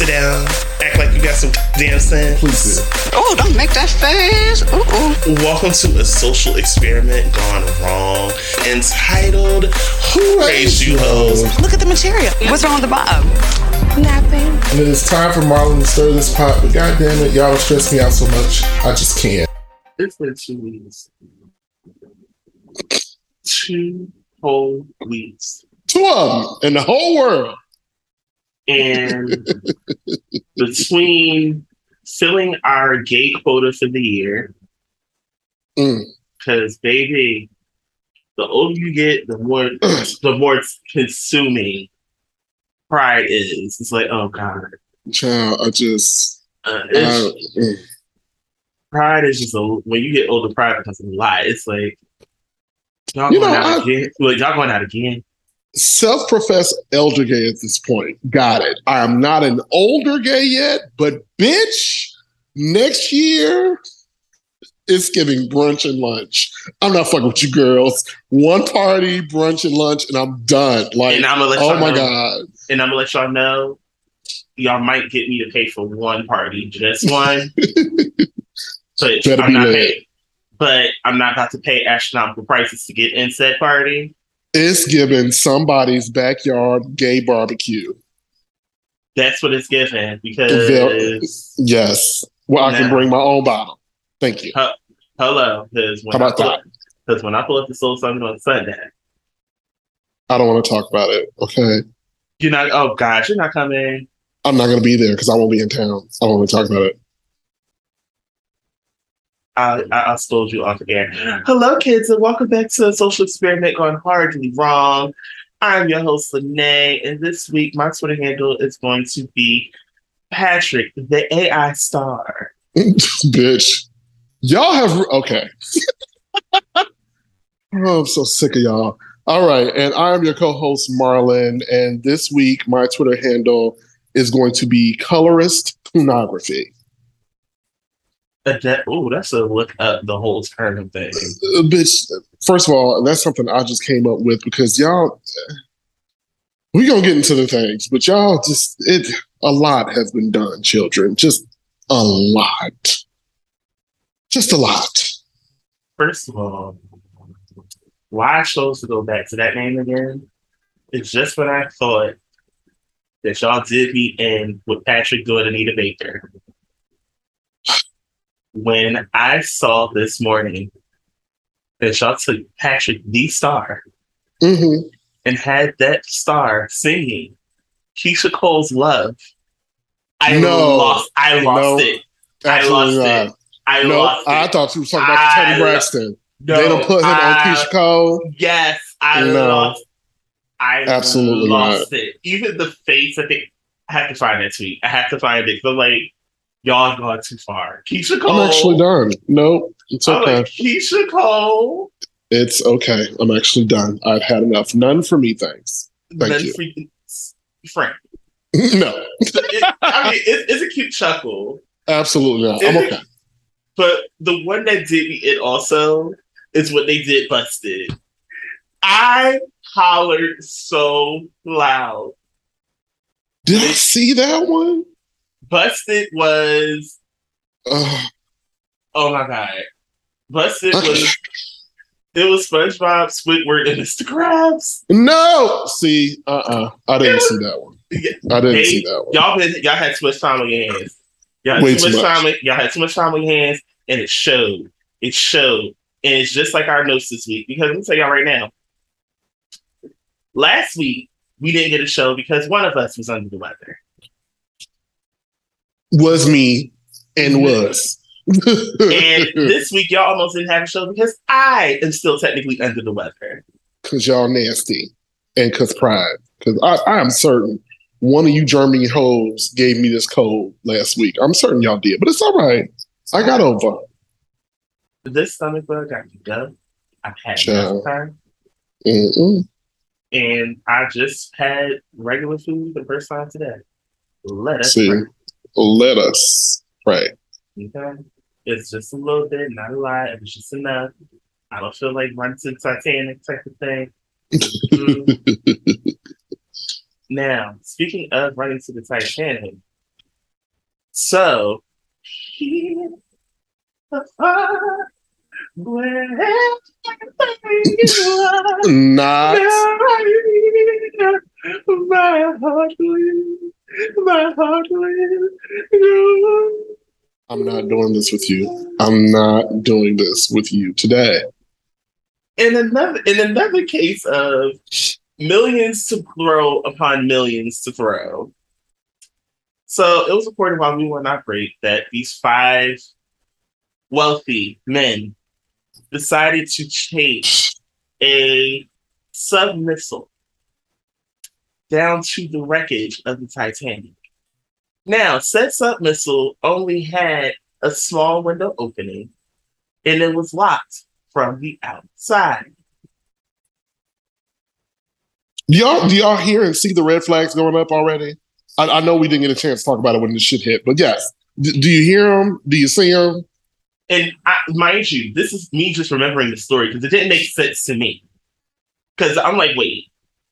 sit down, act like you got some damn sense. Please. Oh, don't make that face. Ooh. Welcome to a social experiment gone wrong, entitled "Who Raised You Hoes?" Look at the material. What's wrong with the bottom? Nothing. And it is time for Marlon to stir this pot, but goddamn it, y'all stress me out so much. I just can't. It's been 2 weeks. 2 whole weeks. 2 of them in the whole world. And between filling our gay quota for the year, because baby, the older you get, the more consuming pride is. It's like, oh God, child, pride is just when you get older, pride becomes a lot. It's like y'all going out again. Self-professed elder gay at this point. Got it. I am not an older gay yet, but bitch, next year it's giving brunch and lunch. I'm not fucking with you girls. One party, brunch and lunch, and I'm done. Like, oh my God. And I'm gonna let y'all know, y'all might get me to pay for one party, just one. But I'm not paying. But I'm not about to pay astronomical prices to get in said party. It's giving somebody's backyard gay barbecue. That's what it's giving, because... Yes. Well, I can bring my own bottle. Thank you. Hello. Because when I pull up the Soul Sunday on Sunday... I don't want to talk about it, okay? You're not... Oh, gosh, you're not coming. I'm not going to be there because I won't be in town. I don't want to talk about it. I scold you off air. Hello, kids, and welcome back to a social experiment going hardly wrong. I'm your host, Lene, and this week my Twitter handle is going to be Patrick, the AI star. Bitch. Y'all have... Okay. Oh, I'm so sick of y'all. All right, and I'm your co-host, Marlon, and this week my Twitter handle is going to be Colorist Pornography. That's a look up the whole turn of thing. Bitch, first of all, that's something I just came up with because y'all, we're going to get into the things, but y'all just, a lot has been done, children. Just a lot. Just a lot. First of all, why I chose to go back to that name again is just when I thought that y'all did me in with Patrick doing Anita Baker. When I saw this morning that y'all took Patrick the Star and had that star singing Keyshia Cole's Love, I lost it. I thought you were talking about Tony Braxton. No, they don't put him on Keyshia Cole. Yes, I lost it. Even the face, I have to find that tweet. I have to find it. But like, y'all gone too far. Keyshia Cole. I'm actually done. No, it's okay. Like, Keyshia Cole. It's okay. I'm actually done. I've had enough. None for me, thanks. Thank you. Frank. No. It's a cute chuckle. Absolutely not. I'm okay. But the one that did me it also is what they did Busted. I hollered so loud. Did I see that one? Busted was... Oh my God. Busted was... It was SpongeBob, Squidward, and Mr. Krabs. No! See, I didn't see that one. I didn't see that one. Y'all had too much time on your hands. Y'all had too much time on your hands, and it showed. It showed. And it's just like our notes this week, because let me tell y'all right now. Last week, we didn't get a show because one of us was under the weather. Was me and was. And this week, y'all almost didn't have a show because I am still technically under the weather. Because y'all nasty. And because pride. Because I am certain one of you German hoes gave me this cold last week. I'm certain y'all did. But it's all right. I got over. This stomach bug got me done. I've had enough time. Mm-mm. And I just had regular food the first time today. Let us pray. Okay. It's just a little bit, not a lot. It was just enough. I don't feel like running to Titanic type of thing. Now, speaking of running to the Titanic, So not I'm not doing this with you. I'm not doing this with you today. In another case of millions to throw upon millions to throw. So it was reported while we were on break that these 5 wealthy men decided to chase a submissile down to the wreckage of the Titanic. Now, said submissile only had a small window opening, and it was locked from the outside. Do y'all hear and see the red flags going up already? I know we didn't get a chance to talk about it when this shit hit, but yes. Do you hear them? Do you see them? And mind you, this is me just remembering the story because it didn't make sense to me. Because I'm like, wait,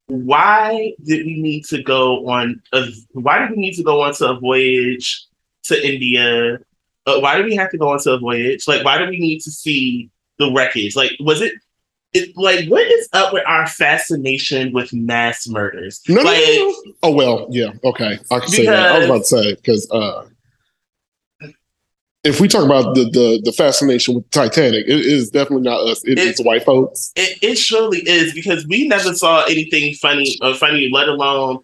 why did we need to go on to a voyage to India? Why do we have to go on to a voyage? Like, why do we need to see the wreckage? Like, was it what is up with our fascination with mass murders? No. Oh, well, yeah, okay. I can say that. I was about to say, because if we talk about the fascination with Titanic, it is definitely not us. It's white folks. It surely is, because we never saw anything funny, let alone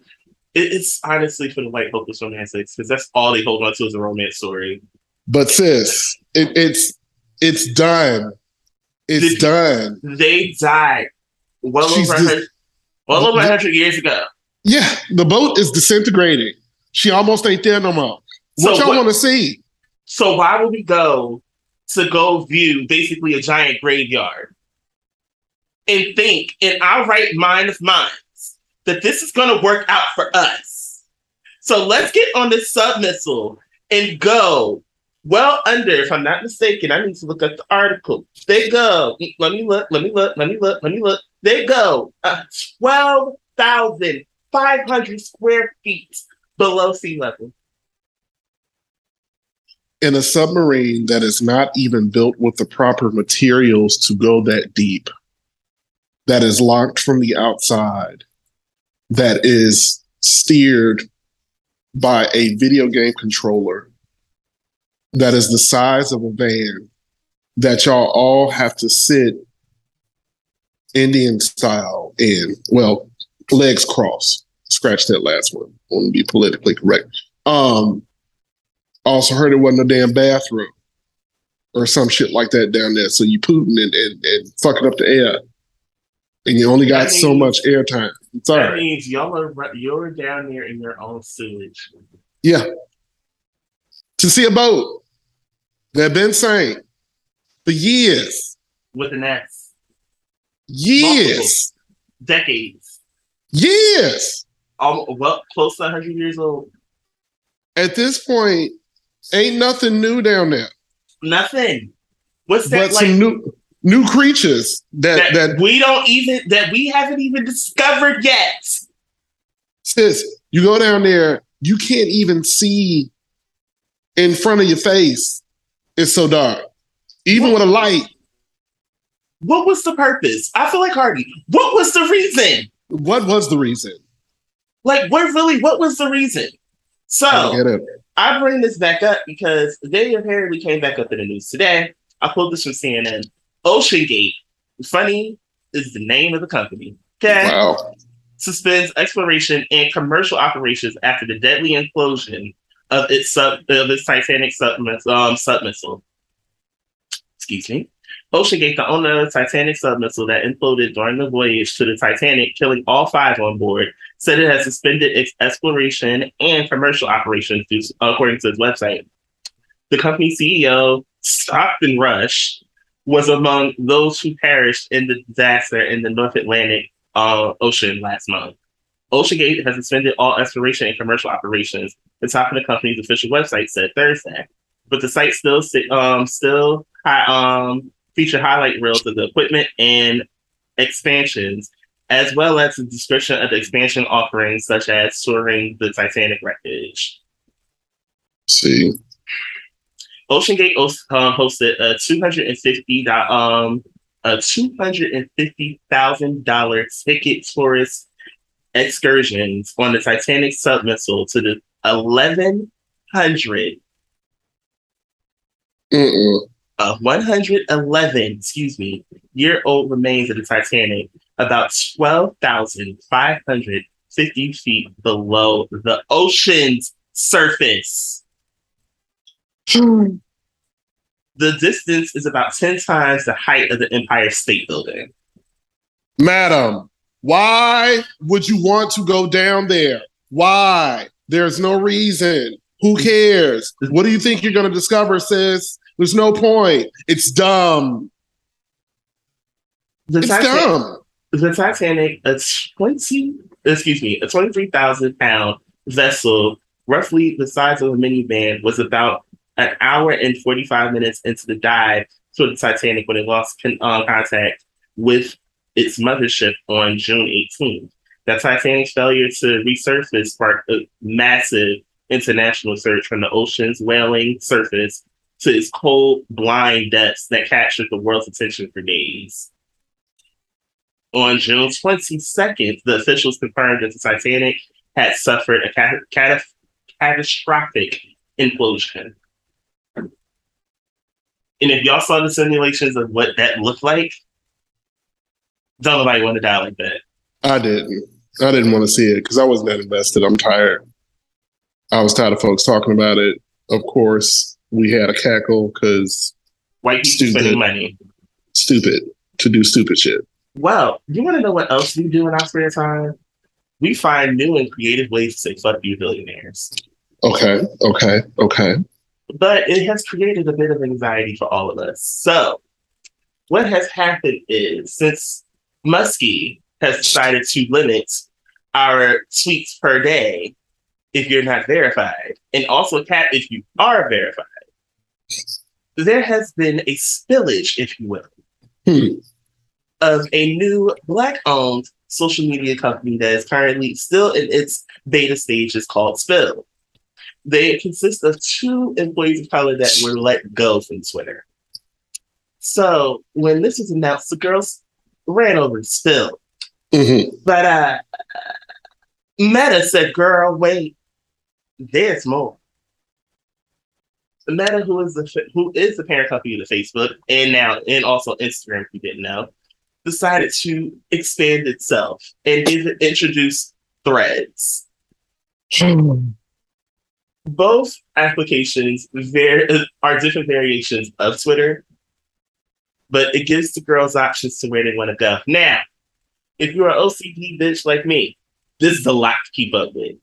it's honestly for the white folks romantics, because that's all they hold on to is a romance story. But sis, it's done. It's done. They died well over 100 years ago. Yeah, the boat is disintegrating. She almost ain't there no more. What y'all want to see? So why would we go view basically a giant graveyard and think in our right mind of minds that this is going to work out for us? So let's get on this submissile and go well under, if I'm not mistaken, I need to look up the article. They go, let me look. They go 12,500 square feet below sea level. In a submarine that is not even built with the proper materials to go that deep, that is locked from the outside, that is steered by a video game controller, that is the size of a van, that y'all all have to sit Indian style in. Well, legs crossed. Scratch that last one. I want to be politically correct. Also heard it wasn't a damn bathroom or some shit like that down there. So you pooting and fucking up the air. And you only got so much air time. It's all right. That means you're down there in your own sewage. Yeah. To see a boat that been sank for years. With an S. Years. Multiple. Decades. Years. Well, close to 100 years old. At this point, ain't nothing new down there. Nothing. What's that but like? Some new creatures that we haven't even discovered yet. Sis, you go down there, you can't even see in front of your face. It's so dark. Even with a light. What was the purpose? I feel like Hardy. What was the reason? What was the reason? Like, what was the reason? So I bring this back up because they apparently came back up in the news today. I pulled this from CNN. OceanGate, funny is the name of the company. Okay. Wow. Suspends exploration and commercial operations after the deadly implosion of its Titanic submissile. Excuse me. OceanGate, the owner of the Titanic submissile that imploded during the voyage to the Titanic, killing all 5 on board, said it has suspended its exploration and commercial operations, according to its website. The company CEO, Stockton Rush, was among those who perished in the disaster in the North Atlantic Ocean last month. OceanGate has suspended all exploration and commercial operations, the top of the company's official website said Thursday. But the site still feature highlight reels of the equipment and expansions, as well as a description of the expansion offerings, such as touring the Titanic wreckage. See, OceanGate hosted a $250,000 ticket tourist excursions on the Titanic submersible to the 1,100. 111, year old remains of the Titanic, about 12,550 feet below the ocean's surface. The distance is about 10 times the height of the Empire State Building. Madam, why would you want to go down there? Why? There's no reason. Who cares? What do you think you're going to discover, sis? There's no point. It's dumb. The Titanic, a 23,000-pound vessel, roughly the size of a minivan, was about an hour and 45 minutes into the dive to the Titanic when it lost contact with its mothership on June 18th. The Titanic's failure to resurface sparked a massive international search from the ocean's wailing surface to its cold, blind depths that captured the world's attention for days. On June 22nd, the officials confirmed that the Titanic had suffered a catastrophic implosion. And if y'all saw the simulations of what that looked like, don't nobody want to die like that. I didn't want to see it because I wasn't that invested. I'm tired. I was tired of folks talking about it. Of course, we had a cackle because white people spending money. Stupid to do stupid shit. Well, you want to know what else we do in our spare time? We find new and creative ways to say fuck you billionaires. Okay. But it has created a bit of anxiety for all of us. So what has happened is, since Muskie has decided to limit our tweets per day if you're not verified, and also cap if you are verified, there has been a spillage, if you will, of a new Black-owned social media company that is currently still in its beta stages called Spill. They consist of two employees of color that were let go from Twitter. So when this was announced, the girls ran over to Spill. But Meta said, girl, wait, there's more. Meta, who is the parent company of Facebook and also Instagram, if you didn't know, decided to expand itself and introduce Threads. Both applications are different variations of Twitter, but it gives the girls options to where they want to go. Now, if you're an OCD bitch like me, this is a lot to keep up with.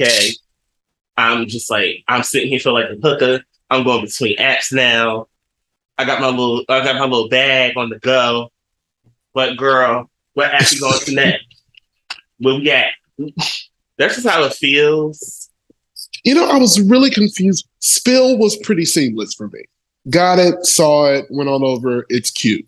Okay. I'm sitting here feeling like a hooker. I'm going between apps now. I got my little bag on the go. But girl, what app you going to next? Where we at? That's just how it feels. You know, I was really confused. Spill was pretty seamless for me. Got it, saw it, went on over. It's cute.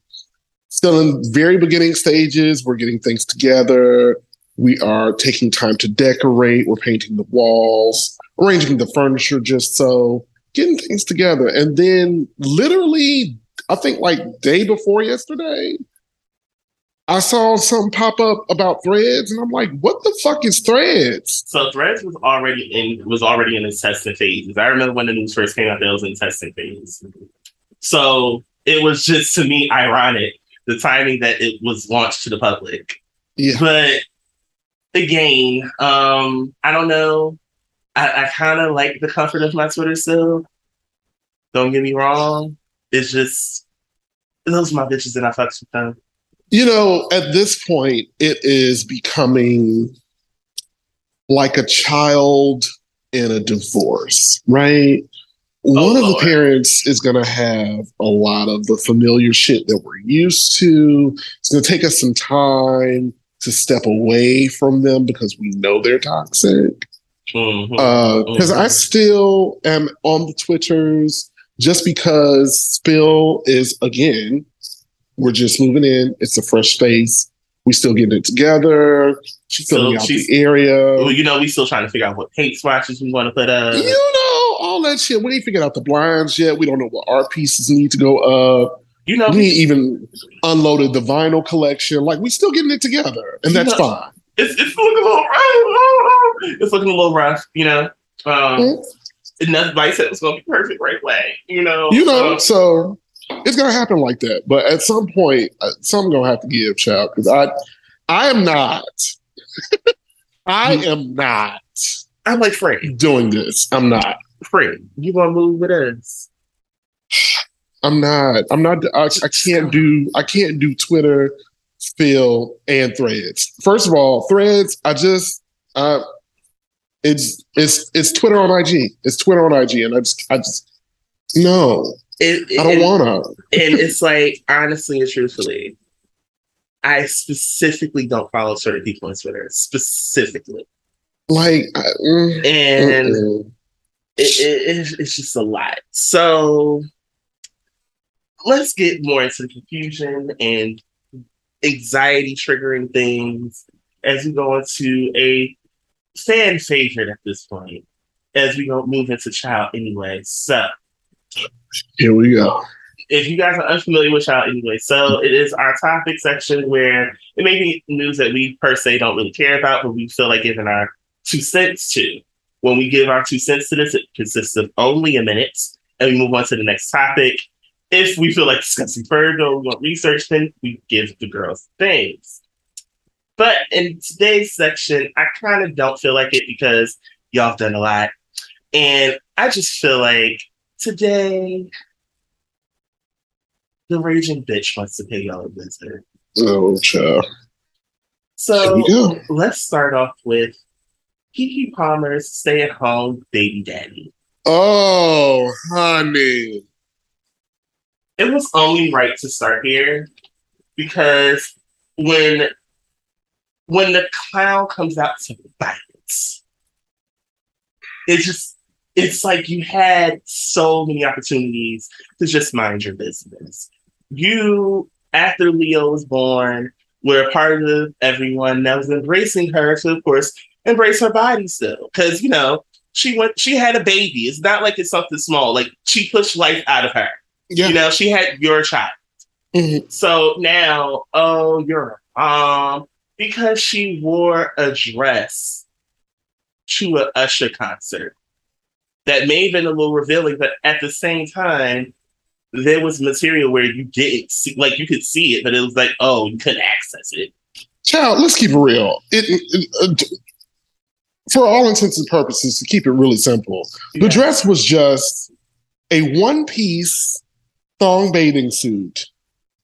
Still in very beginning stages. We're getting things together. We are taking time to decorate. We're painting the walls, arranging the furniture just so, getting things together. And then literally, I think like day before yesterday, I saw something pop up about Threads, and I'm like, "What the fuck is Threads?" So Threads was already in its testing phases. I remember when the news first came out that it was in testing phase. So it was just, to me, ironic the timing that it was launched to the public. Yeah. But again, I don't know. I kind of like the comfort of my Twitter still. Don't get me wrong. It's just those are my bitches, and I fucks with them. You know, at this point, it is becoming like a child in a divorce, right? One of the parents is going to have a lot of the familiar shit that we're used to. It's going to take us some time to step away from them because we know they're toxic. I still am on the Twitters just because Spill is, again, we're just moving in. It's a fresh face. We still getting it together. She's still out the area. Well, you know, we still trying to figure out what paint swatches we want to put up. You know, all that shit. We ain't figured out the blinds yet. We don't know what art pieces need to go up. You know, we even unloaded the vinyl collection. Like, we still getting it together, and that's fine. It's looking a little rough. It's looking a little rough, you know. Enough bicep was gonna be perfect right away, you know. You know, so it's gonna happen like that. But at some point, something gonna have to give, child, because I am not. I'm like, Frank, doing this. I'm not. Frank, you gonna move with us? I'm not. I can't do Twitter, Spill, and Threads. First of all, Threads. It's Twitter on IG. It's Twitter on IG, and I just no. I don't wanna. And it's like, honestly and truthfully, I specifically don't follow certain people on Twitter specifically. Like, it's just a lot. So let's get more into the confusion and anxiety triggering things as we go into a fan favorite at this point, as we don't move into Child Anyway. So here we go. If you guys are unfamiliar with Child Anyway, so it is our topic section where it may be news that we per se don't really care about, but we feel like giving our 2 cents to. When we give our 2 cents to this, it consists of only a minute, and we move on to the next topic. If we feel like discussing further or we want research, then we give the girls things. But in today's section, I kind of don't feel like it because y'all have done a lot. And I just feel like today, the raging bitch wants to pay y'all a visit. Oh, child. So let's start off with Kiki Palmer's stay-at-home baby daddy. Oh, honey. It was only right to start here because when the clown comes out to violence, it's like you had so many opportunities to just mind your business. You, after Leo was born, were a part of everyone that was embracing her to, of course, embrace her body still. Because, you know, she had a baby. It's not like it's something small. Like, she pushed life out of her. Yeah. You know, she had your child. Mm-hmm. So now, oh, you're a mom. Because she wore a dress to an Usher concert. That may have been a little revealing, but at the same time, there was material where you didn't see, like, you could see it, but it was like, oh, you couldn't access it. Child, let's keep it real. For all intents and purposes, to keep it really simple, the dress was just a one-piece thong bathing suit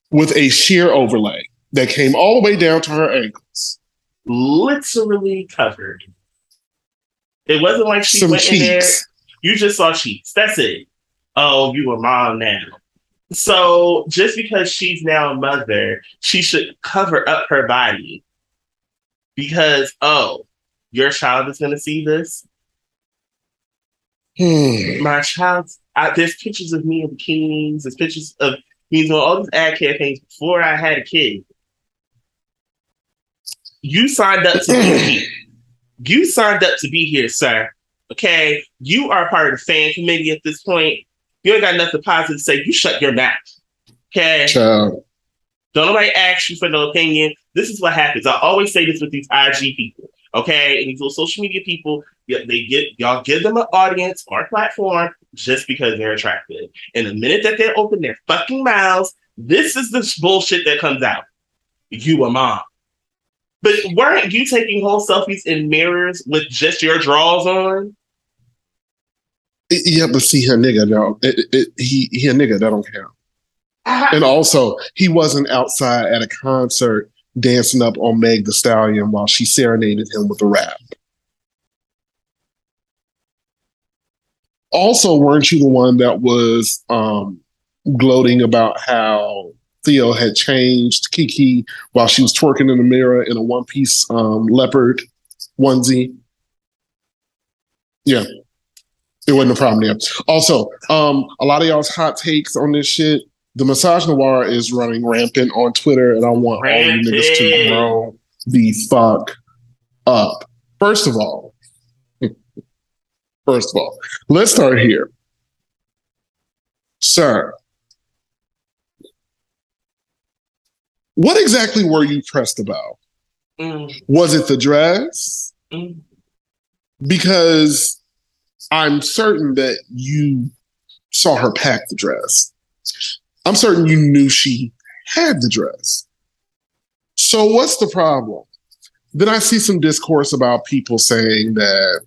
with a sheer overlay that came all the way down to her ankles. Literally covered. It wasn't like she went in there. You just saw cheeks. That's it. Oh, you a mom now. So just because she's now a mother, she should cover up her body. Because, oh, your child is going to see this? My child... There's pictures of me in bikinis. There's pictures of me doing all these ad campaigns before I had a kid. You signed up to be here. You signed up to be here, sir. Okay? You are part of the fan committee at this point. You ain't got nothing positive to say. You shut your mouth. Okay? Child. Don't nobody ask you for no opinion. This is what happens. I always say this with these IG people. Okay, and these little social media people, y'all give them an audience or a platform just because they're attractive. And the minute that they open their fucking mouths, this is the bullshit that comes out. You a mom. But weren't you taking whole selfies in mirrors with just your drawers on? Yeah, but see, her nigga, no. He a nigga, that don't count. And also, he wasn't outside at a concert dancing up on Meg Thee Stallion while she serenaded him with a rap. Also, weren't you the one that was gloating about how Theo had changed Kiki while she was twerking in the mirror in a one-piece leopard onesie? Yeah. It wasn't a problem there. Also, a lot of y'all's hot takes on this shit. The Massage Noir is running rampant on Twitter, and I want all you niggas to grow the fuck up. First of all, let's start here. Sir, what exactly were you pressed about? Was it the dress? Because I'm certain that you saw her pack the dress. I'm certain you knew she had the dress. So what's the problem? Then I see some discourse about people saying that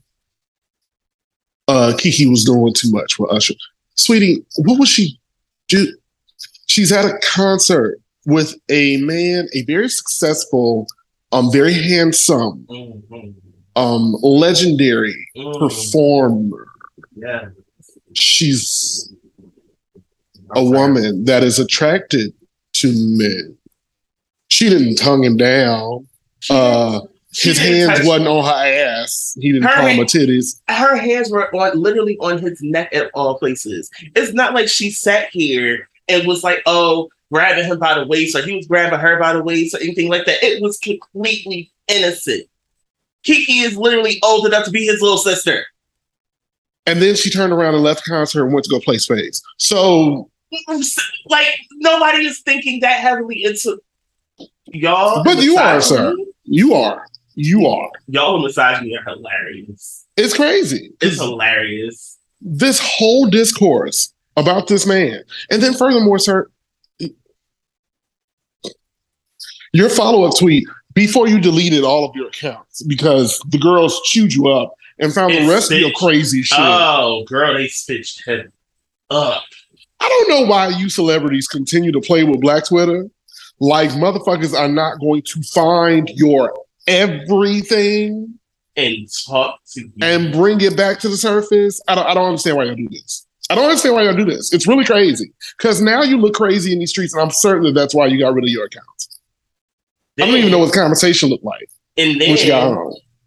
Kiki was doing too much with Usher. Sweetie, what would she do? She's at a concert with a man, a very successful, very handsome, legendary performer. Yeah. She's a woman that is attracted to men. She didn't tongue him down. His hands wasn't on her ass. He didn't palm her titties. Her hands were literally on his neck at all places. It's not like she sat here and was like, oh, grabbing him by the waist, or he was grabbing her by the waist, or anything like that. It was completely innocent. Kiki is literally old enough to be his little sister. And then she turned around and left the concert and went to go play spades. So, like, nobody is thinking that heavily into y'all. But you are, sir. You are. Y'all misogyny are hilarious. It's crazy. It's hilarious. This whole discourse about this man. And then furthermore, sir, your follow-up tweet before you deleted all of your accounts because the girls chewed you up and found the rest of your crazy shit. Oh, girl, they stitched him up. I don't know why you celebrities continue to play with Black Twitter. Like, motherfuckers are not going to find your everything and talk to you and bring it back to the surface. I don't understand why y'all do this. I don't understand why y'all do this. It's really crazy. Because now you look crazy in these streets, and I'm certain that that's why you got rid of your accounts. Then, I don't even know what the conversation looked like. And then,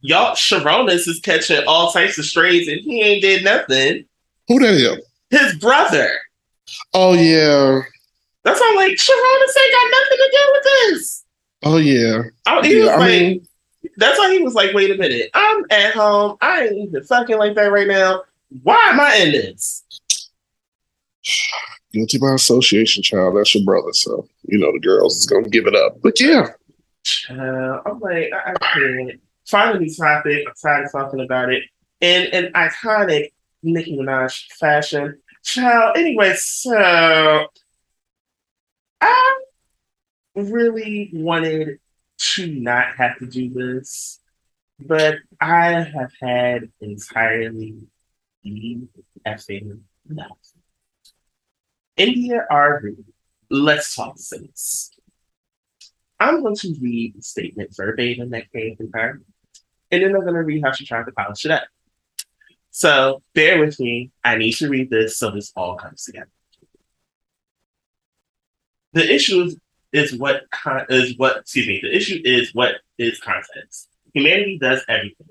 y'all, Sharonis is catching all types of strays, and he ain't did nothing. Who that is? His brother. Oh, yeah. That's why I'm like, Sharonis ain't got nothing to do with this. Oh, yeah. That's why he was like, wait a minute. I'm at home. I ain't even fucking like that right now. Why am I in this? Guilty by association, child. That's your brother. So, you know, the girls is going to give it up. But, yeah. I'm like, I can't. Finally, topic. I'm tired of talking about it. In an iconic Nicki Minaj fashion. Child, anyway, so I really wanted to not have to do this, but I have had entirely effing enough. India Arie, let's talk sense. I'm going to read the statement verbatim that came from her, and then I'm going to read how she tried to polish it up. So bear with me. I need to read this so this all comes together. The issue is what is context. Humanity does everything,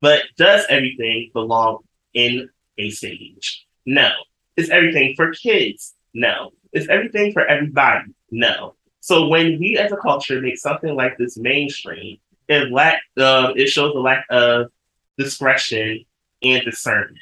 but does everything belong in a stage? No. Is everything for kids? No. Is everything for everybody? No. So when we as a culture make something like this mainstream, it shows a lack of discretion and discernment.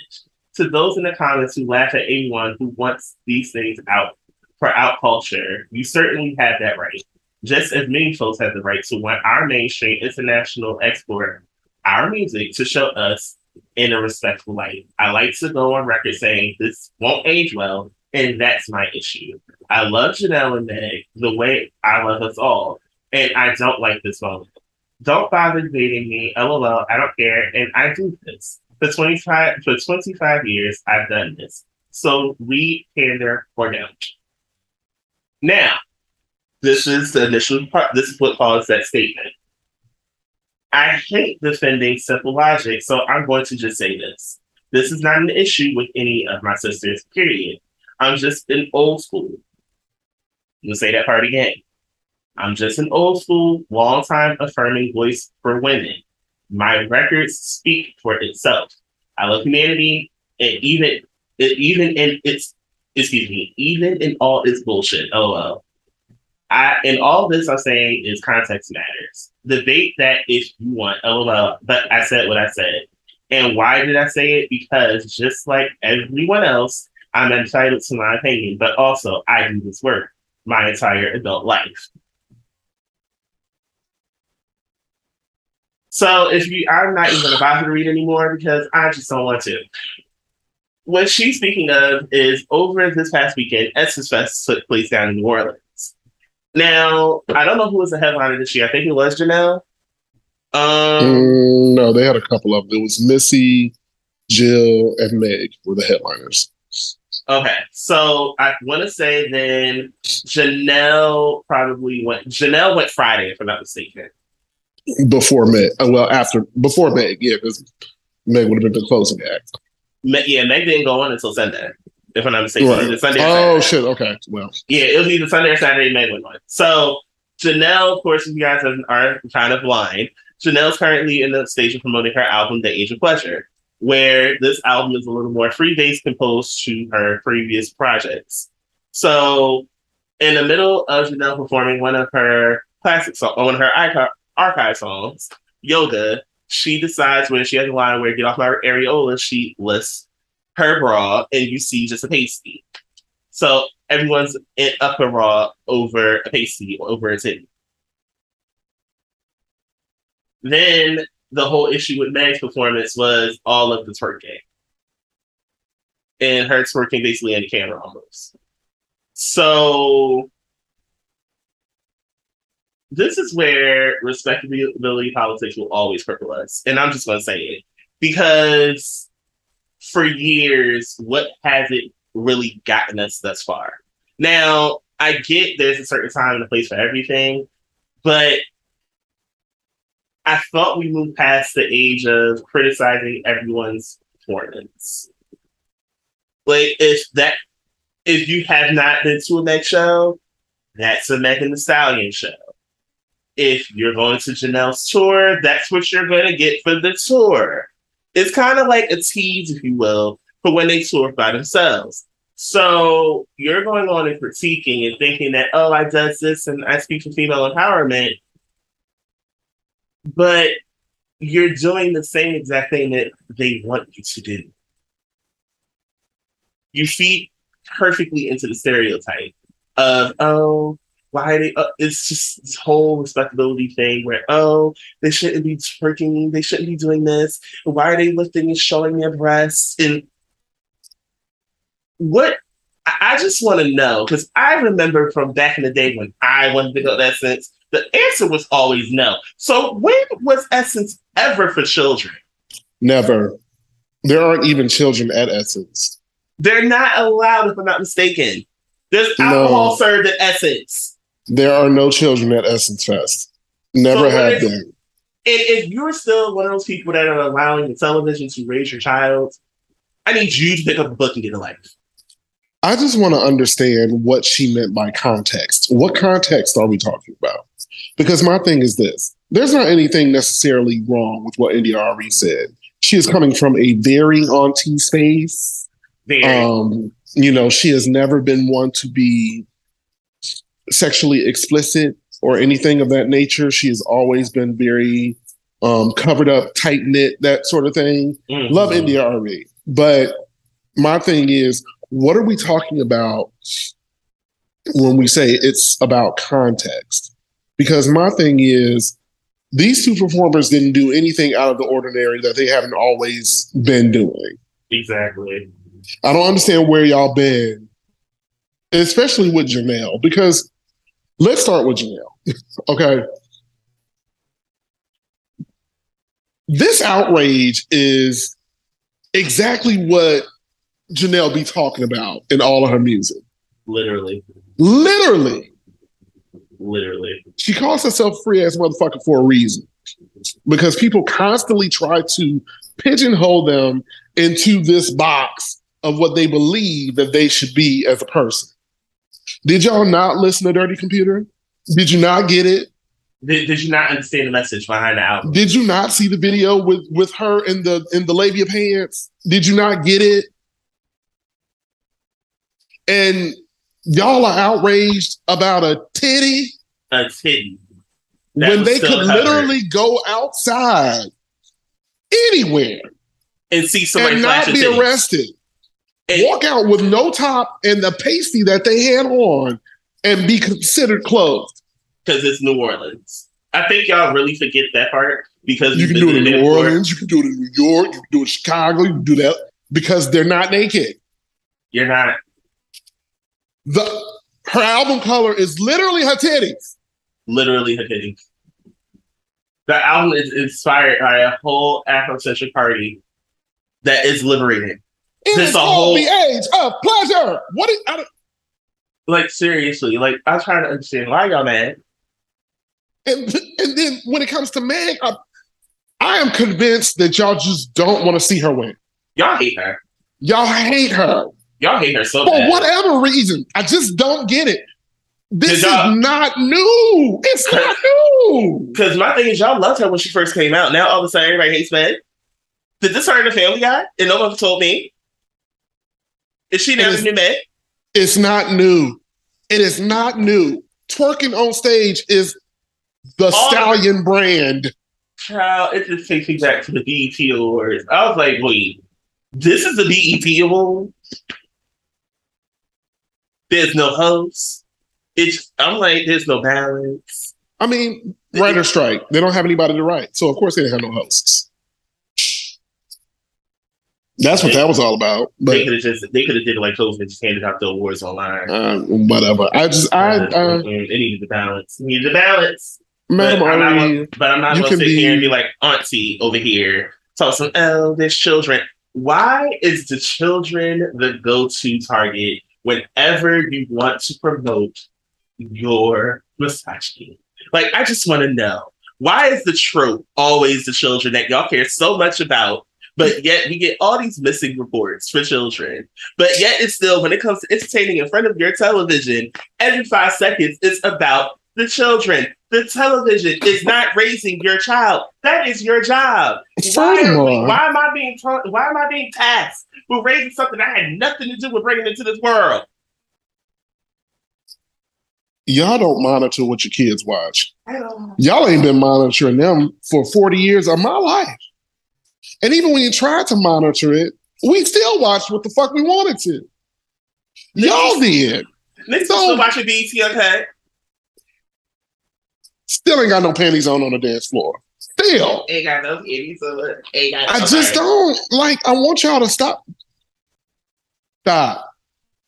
To those in the comments who laugh at anyone who wants these things out for out culture, you certainly have that right. Just as many folks have the right to want our mainstream international export, our music, to show us in a respectful light. I like to go on record saying this won't age well, and that's my issue. I love Janelle and Meg the way I love us all, and I don't like this moment. Don't bother dating me, LOL, I don't care, and I do this. For 25 years, I've done this. So we pander for now. Now, this is the initial part. This is what follows that statement. I hate defending simple logic, so I'm going to just say this. This is not an issue with any of my sisters, period. I'm just an old school. We'll say that part again. I'm just an old school, long-time affirming voice for women. My records speak for itself. I love humanity, and even in all its bullshit. LOL. in all this I'm saying is context matters. Debate that if you want, LOL, but I said what I said. And why did I say it? Because just like everyone else, I'm entitled to my opinion, but also I do this work my entire adult life. So if you, I'm not even about to read anymore because I just don't want to. What she's speaking of is over this past weekend, Essence Fest took place down in New Orleans. Now, I don't know who was the headliner this year. I think it was Janelle. No, they had a couple of them. It was Missy, Jill, and Meg were the headliners. Okay, so I want to say then Janelle probably went. Janelle went Friday, if I'm not mistaken. Before Meg, well, after before Meg, yeah, because Meg would have been the closing act. Meg didn't go on until Sunday, if I'm not mistaken. Right. It was Sunday. Oh shit! Okay, well, yeah, it was either Sunday or Saturday. Meg went on. So Janelle, of course, if you guys are kind of blind, Janelle's currently in the stage of promoting her album, The Age of Pleasure, where this album is a little more freebase composed to her previous projects. So, in the middle of Janelle performing one of her classic songs, one of her archive songs, Yoga, she decides when she has a line where "Get off my areola," she lists her bra, and you see just a pasty. So everyone's in upper raw over a pasty, over a titty. Then the whole issue with Meg's performance was all of the twerking. And her twerking basically in the camera almost. So this is where respectability politics will always cripple us. And I'm just going to say it. Because for years, what has it really gotten us thus far? Now, I get there's a certain time and a place for everything, but I thought we moved past the age of criticizing everyone's performance. Like, if you have not been to a Meg show, that's a Meg and the Stallion show. If you're going to Janelle's tour, that's what you're going to get for the tour. It's kind of like a tease, if you will, for when they tour by themselves. So you're going on and critiquing and thinking that, oh, I does this and I speak to female empowerment. But you're doing the same exact thing that they want you to do. You feed perfectly into the stereotype of, oh, why they, it's just this whole respectability thing where, oh, they shouldn't be twerking, they shouldn't be doing this, why are they lifting and showing their breasts? And what I just want to know, because I remember from back in the day when I wanted to go to Essence, the answer was always no. So when was Essence ever for children? Never. There aren't even children at Essence. They're not allowed, if I'm not mistaken. There's alcohol served at Essence. There are no children at Essence Fest. Never had them. And if you're still one of those people that are allowing the television to raise your child, I need you to pick up a book and get a life. I just want to understand what she meant by context. What context are we talking about? Because my thing is this. There's not anything necessarily wrong with what India Arie said. She is coming from a very auntie space. Very. You know, she has never been one to be sexually explicit or anything of that nature. She has always been very covered up, tight knit, that sort of thing. Mm-hmm. Love India Arie. But my thing is, what are we talking about when we say it's about context? Because my thing is, these two performers didn't do anything out of the ordinary that they haven't always been doing. Exactly. I don't understand where y'all been, especially with Janelle, because let's start with Janelle. Okay. This outrage is exactly what Janelle be talking about in all of her music. Literally. She calls herself free ass motherfucker for a reason, because people constantly try to pigeonhole them into this box of what they believe that they should be as a person. Did y'all not listen to Dirty Computer? Did you not get it? Did you not understand the message behind the album? Did you not see the video with her in the labia pants? Did you not get it? And y'all are outraged about a titty. A titty. That when they could literally go outside anywhere and see somebody and not be arrested, and walk out with no top and the pasty that they had on, and be considered clothed because it's New Orleans. I think y'all really forget that part because you can do it in New Orleans, you can do it in New York, you can do it in Chicago, you can do that because they're not naked. You're not. Her album cover is literally her titties. Literally hitting. The album is inspired by a whole Afrocentric party that is liberating. It's called The Age of Pleasure. What is, like, seriously, like, I'm trying to understand why y'all mad. And then when it comes to Meg, I am convinced that y'all just don't want to see her win. Y'all hate her. Y'all hate her. Y'all hate her so bad. For whatever reason, I just don't get it. This is not new. It's not new. Because my thing is, y'all loved her when she first came out. Now, all of a sudden, everybody hates Meg. Did this hurt the Family Guy? And no one told me. Is she never new Meg? It's not new. It is not new. Twerking on stage is the Stallion brand. Child, it just takes me back to the BET Awards. I was like, wait, this is the BET Awards? There's no host. I'm like, there's no balance. I mean, writer strike. They don't have anybody to write. So, of course, they didn't have no hosts. That's what that was all about. But they could have just did it like those and just handed out the awards online. Whatever. It needed the balance. It needed the balance. Madam Arie, but I'm not going to sit here and be like, auntie over here. Talk some, there's children. Why is the children the go-to target whenever you want to promote your misogyny? Like, I just want to know, why is the trope always the children that y'all care so much about, but yet we get all these missing reports for children, but yet it's still, when it comes to entertaining in front of your television, every 5 seconds it's about the children. The television is not raising your child. That is your job. Why am I being tasked with raising something I had nothing to do with bringing into this world? Y'all don't monitor what your kids watch. Y'all ain't been monitoring them for 40 years of my life. And even when you tried to monitor it, we still watched what the fuck we wanted to. Y'all did. Let's still watch your BET Uncut. Still ain't got no panties on the dance floor. Still. Ain't got no panties on. I just don't, like, I want y'all to stop. Stop.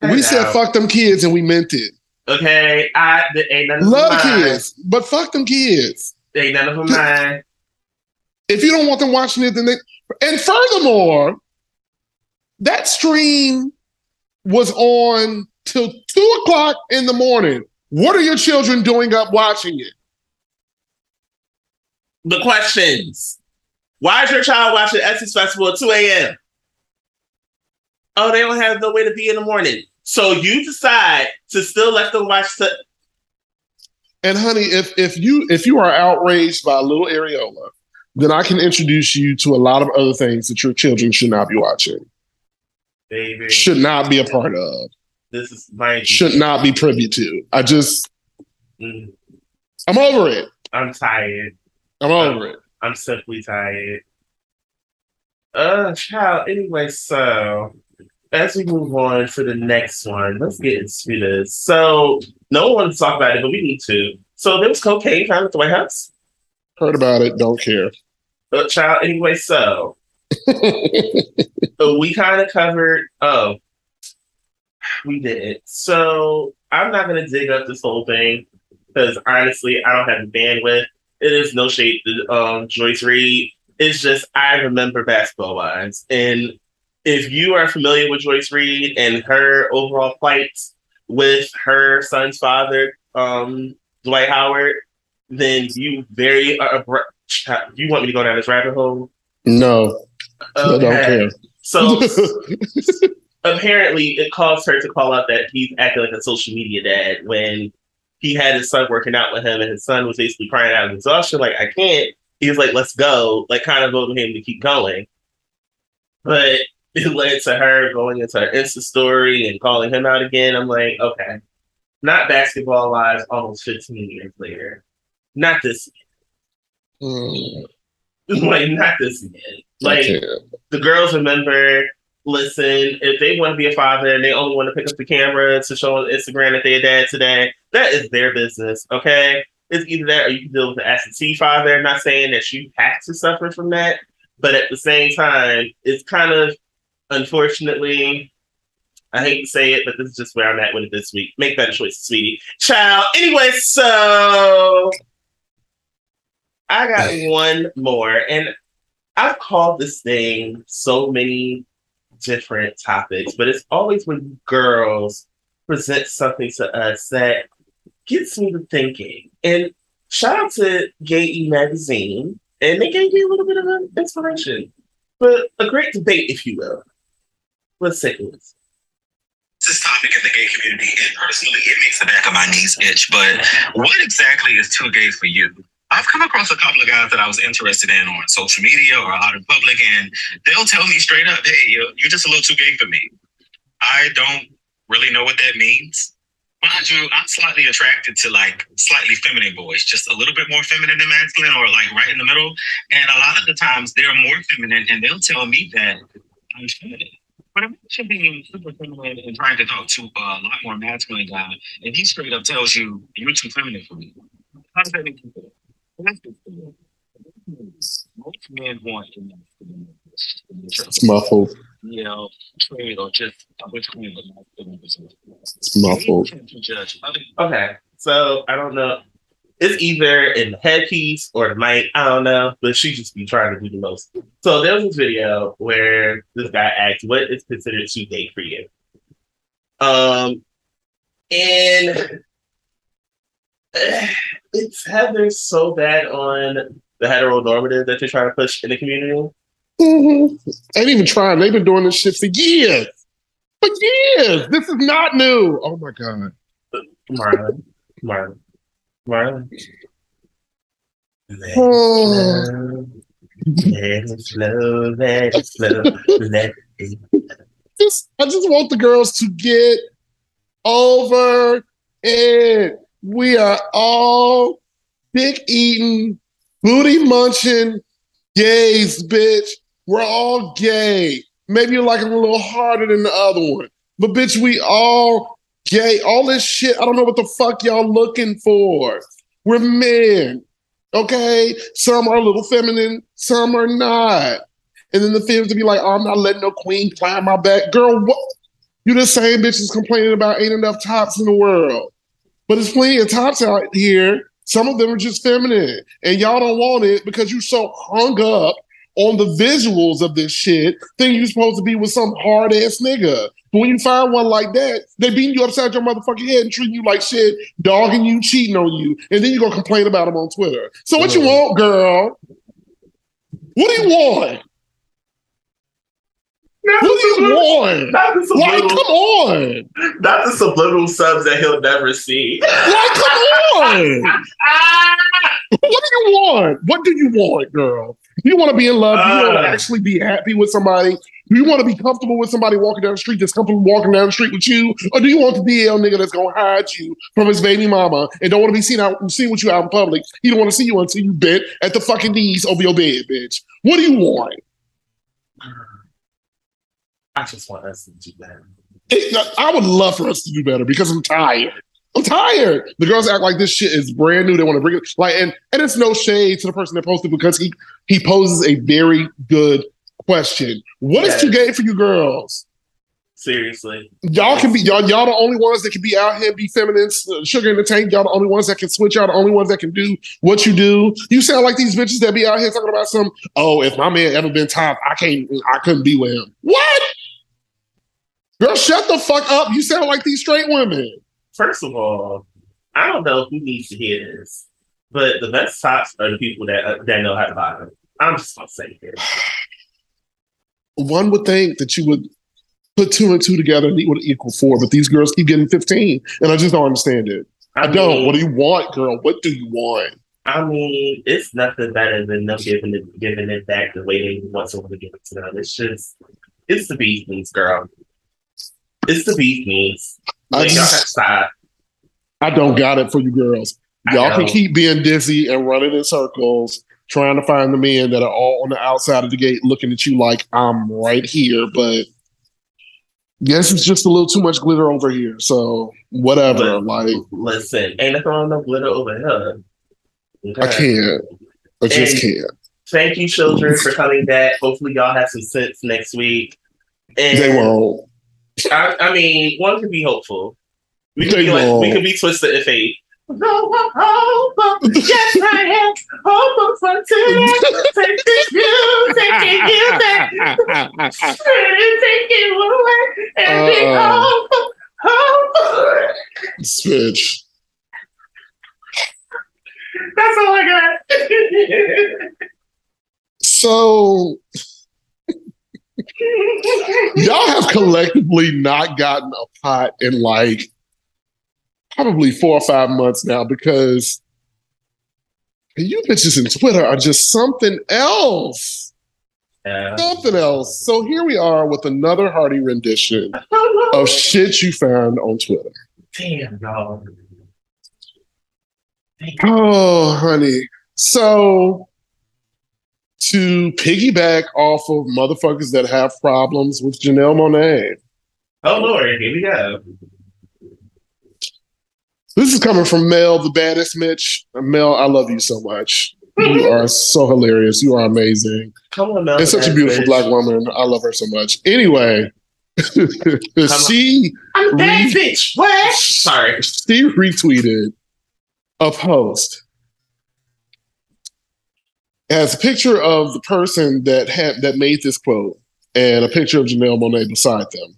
We said fuck them kids and we meant it. Okay, ain't none of them mine. Love kids, but fuck them kids. Ain't none of them mine. If you don't want them watching it, then they... And furthermore, that stream was on till 2 o'clock in the morning. What are your children doing up watching it? The questions. Why is your child watching Essence Festival at 2 a.m.? Oh, they don't have no way to be in the morning. So you decide to still let them watch the... And honey, if you are outraged by a little areola, then I can introduce you to a lot of other things that your children should not be watching. Baby. Should not be a part of. This is my... Should not be privy to. I just... I'm over it. I'm tired. I'm over it. I'm simply tired. Child, anyway, so... As we move on for the next one, let's get into this. So, no one wants to talk about it, but we need to. So, there was cocaine found at the White House. Heard about it. Don't care. But, child, anyway, so. We kind of covered... Oh. We did. So, I'm not going to dig up this whole thing because, honestly, I don't have the bandwidth. It is no shade to Joyce Reid. It's just, I remember basketball-wise. And... If you are familiar with Joyce Reid and her overall plight with her son's father, Dwight Howard, then you you want me to go down this rabbit hole? No, okay. I don't care. So apparently, it caused her to call out that he's acting like a social media dad when he had his son working out with him, and his son was basically crying out of exhaustion, like I can't. He was like, "Let's go," like kind of voting him to keep going, but. it led to her going into her Insta story and calling him out again. I'm like, okay, not Basketball Lives almost 15 years later. Not this again. Like, not this again. Like, the girls remember, listen, if they want to be a father and they only want to pick up the camera to show on Instagram that they're a dad today, that is their business, okay? It's either that or you can deal with the absentee father. Not saying that you have to suffer from that, but at the same time, it's kind of, unfortunately, I hate to say it, but this is just where I'm at with it this week. Make better choices, sweetie. Child. Anyway, so I got one more, and I've called this thing so many different topics, but it's always when girls present something to us that gets me to thinking. And shout out to Gay E! Magazine, and they gave me a little bit of an inspiration, but a great debate, if you will. Let's take a listen. This topic in the gay community, and personally, it makes the back of my knees itch, but what exactly is too gay for you? I've come across a couple of guys that I was interested in on social media or out in public, and they'll tell me straight up, hey, you're just a little too gay for me. I don't really know what that means. Mind you, I'm slightly attracted to like slightly feminine boys, just a little bit more feminine than masculine, or like right in the middle. And a lot of the times they're more feminine and they'll tell me that I'm feminine. But imagine being super feminine and trying to talk to a lot more masculine guy, and he straight up tells you, you're too feminine for me. How does that make you feel? Most men want muffled, you know, trade or just muffled. Okay, so I don't know. It's either in the headpiece or the mic. I don't know, but she just be trying to do the most. So there was this video where this guy asked, "What is considered too gay for you?" And it's tethered so bad on the heteronormative that they're trying to push in the community. Mm-hmm. Ain't even trying. They've been doing this shit for years. For years. This is not new. Oh my God. Marlon. Oh. I just want the girls to get over it. We are all dick-eating, booty-munching gays, bitch. We're all gay. Maybe you like it a little harder than the other one. But, bitch, we all gay. All this shit, I don't know what the fuck y'all looking for. We're men, okay? Some are a little feminine, some are not. And then the feelings to be like, oh, I'm not letting no queen climb my back. Girl, what? You the same bitches complaining about ain't enough tops in the world. But there's plenty of tops out here. Some of them are just feminine. And y'all don't want it because you so hung up on the visuals of this shit. Think you're supposed to be with some hard-ass nigga. But when you find one like that, they beating you upside your motherfucking head and treating you like shit, dogging you, cheating on you. And then you're going to complain about them on Twitter. So what you want, girl? What do you want? What do you want? Like, come on. Not the subliminal subs that he'll never see. Like, come on. What do you want? What do you want, girl? Do you want to be in love? Do you want to actually be happy with somebody? Do you want to be comfortable with somebody walking down the street that's comfortable walking down the street with you? Or do you want the DL nigga that's going to hide you from his baby mama and don't want to be seen with you out in public? He don't want to see you until you bent at the fucking knees over your bed, bitch. What do you want? I just want us to do better. I would love for us to do better because I'm tired. The girls act like this shit is brand new. They want to bring it. Like, and it's no shade to the person that posted because he poses a very good question. What is too gay for you girls? Seriously. Y'all can be y'all the only ones that can be out here, be feminists, sugar in the tank. Y'all the only ones that can switch. Y'all the only ones that can do what you do. You sound like these bitches that be out here talking about some, oh, if my man ever been top, I couldn't be with him. What? Girl, shut the fuck up. You sound like these straight women. First of all, I don't know who needs to hear this, but the best tops are the people that know how to bottom. I'm just going to say this. One would think that you would put 2 and 2 together and it would equal 4, but these girls keep getting 15, and I just don't understand it. I mean, what do you want, girl? What do you want? I mean, it's nothing better than them giving it back the way they want someone to give it to them. It's just... It's the beef knees, girl. It's the beef knees. I don't got it for you girls. Y'all can keep being dizzy and running in circles, trying to find the men that are all on the outside of the gate looking at you like, I'm right here, but yes, it's just a little too much glitter over here, so whatever. But, like, listen, ain't nothing wrong with no glitter over here. Okay. I can't. I just can't. Thank you, children, for coming back. Hopefully, y'all have some sense next week. And they won't. I mean, one can be hopeful. We could be twisted if they. Yes, I am. Hopeful for today. Take you away. And be hopeful. Switch. That's all I got. So, y'all have collectively not gotten a pot in like probably 4 or 5 months now because you bitches in Twitter are just something else. Yeah. Something else. So here we are with another hearty rendition of shit you found on Twitter. Damn, dog. Oh, honey. So, to piggyback off of motherfuckers that have problems with Janelle Monáe. Oh, Lord. Here we go. This is coming from Mel the baddest Mitch. Mel, I love you so much. You are so hilarious. You are amazing. Come on, Mel. And such a beautiful Black woman. I love her so much. Anyway. I'm a bad bitch. What? Sorry. She retweeted a post. It has a picture of the person that made this quote and a picture of Janelle Monáe beside them.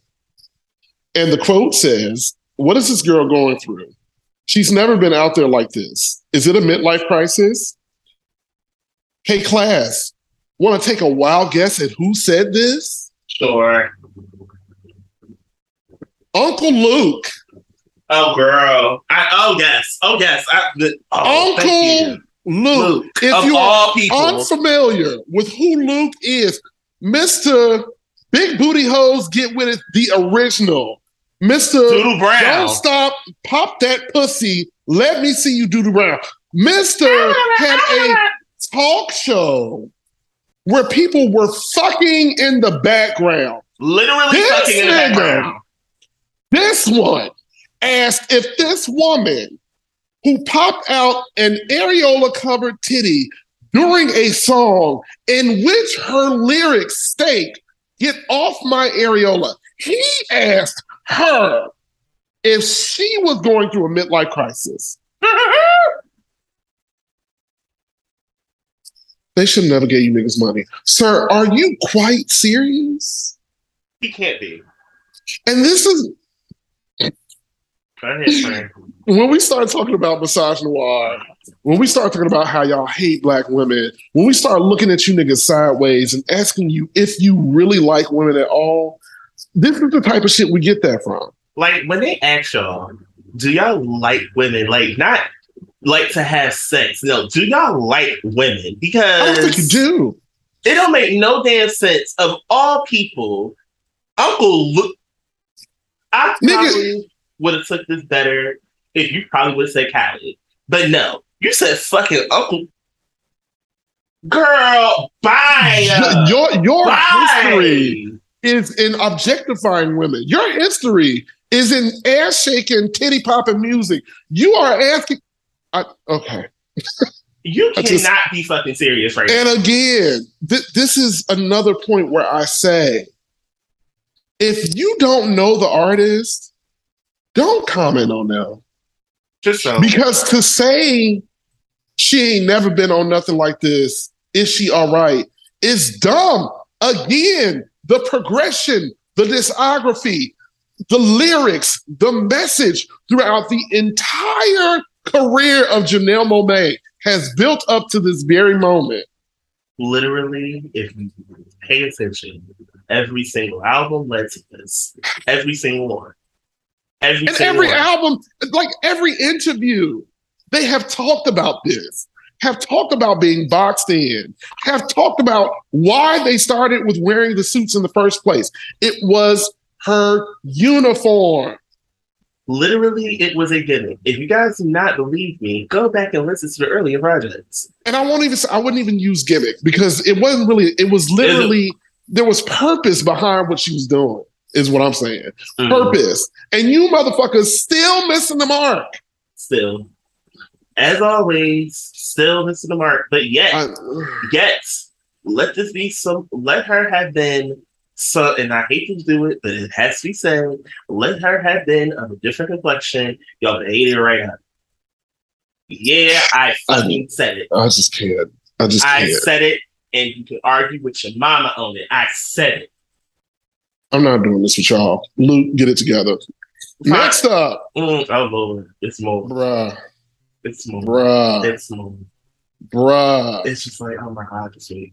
And the quote says, what is this girl going through? She's never been out there like this. Is it a midlife crisis? Hey, class, want to take a wild guess at who said this? Sure. Uncle Luke. Oh, girl. Oh, yes. Uncle Luke. If you are unfamiliar with who Luke is, Mr. Big Booty Hoes Get With It, the original. Mr. Doodle Brown. Don't stop. Pop that pussy. Let me see you, Doodle Brown. Mr. had a talk show where people were fucking in the background. Literally fucking in the background. This one asked if this woman who popped out an areola-covered titty during a song in which her lyrics state, get off my areola, he asked her if she was going through a midlife crisis. They should never give you niggas money. Sir, are you quite serious? He can't be. And this is... When we start talking about massage noir, when we start talking about how y'all hate Black women, when we start looking at you niggas sideways and asking you if you really like women at all, this is the type of shit we get that from. Like, when they ask y'all, do y'all like women? Like, not like to have sex. No, do y'all like women? Because I don't think you do. It don't make no damn sense. Of all people, Uncle Luke, I probably would have took this better if you probably would have said Khaled. But no, you said fucking Uncle. Girl, bye. Your history is in objectifying women. Your history is in ass shaking, titty popping music. You are asking. Okay. You cannot be fucking serious right now. And again, this is another point where I say, if you don't know the artist, don't comment on them. Just so. Because to say she ain't never been on nothing like this, is she all right? It's dumb. Again, the progression, the discography, the lyrics, the message throughout the entire career of Janelle Monáe has built up to this very moment. Literally, if you pay attention, every single album led to this. Every single one. Every album, like every interview, they have talked about this. have talked about being boxed in, have talked about why they started with wearing the suits in the first place. It was her uniform. Literally, it was a gimmick. If you guys do not believe me, go back and listen to the earlier projects. And I wouldn't even use gimmick because it wasn't really, it was literally, there was purpose behind what she was doing, is what I'm saying. Purpose. And you motherfuckers still missing the mark. Still. As always, still missing the mark. But yet, let this be some, let her have been, so, and I hate to do it, but it has to be said, let her have been of a different complexion. Y'all ate it right up. Yeah, I fucking said it. I just can't. I said it, and you can argue with your mama on it. I said it. I'm not doing this with y'all. Luke, get it together. Fine. Next up. Oh, Lord. It's more. Bruh. It's more. Bruh. It's more. Bruh. It's just like, oh, my God, this week.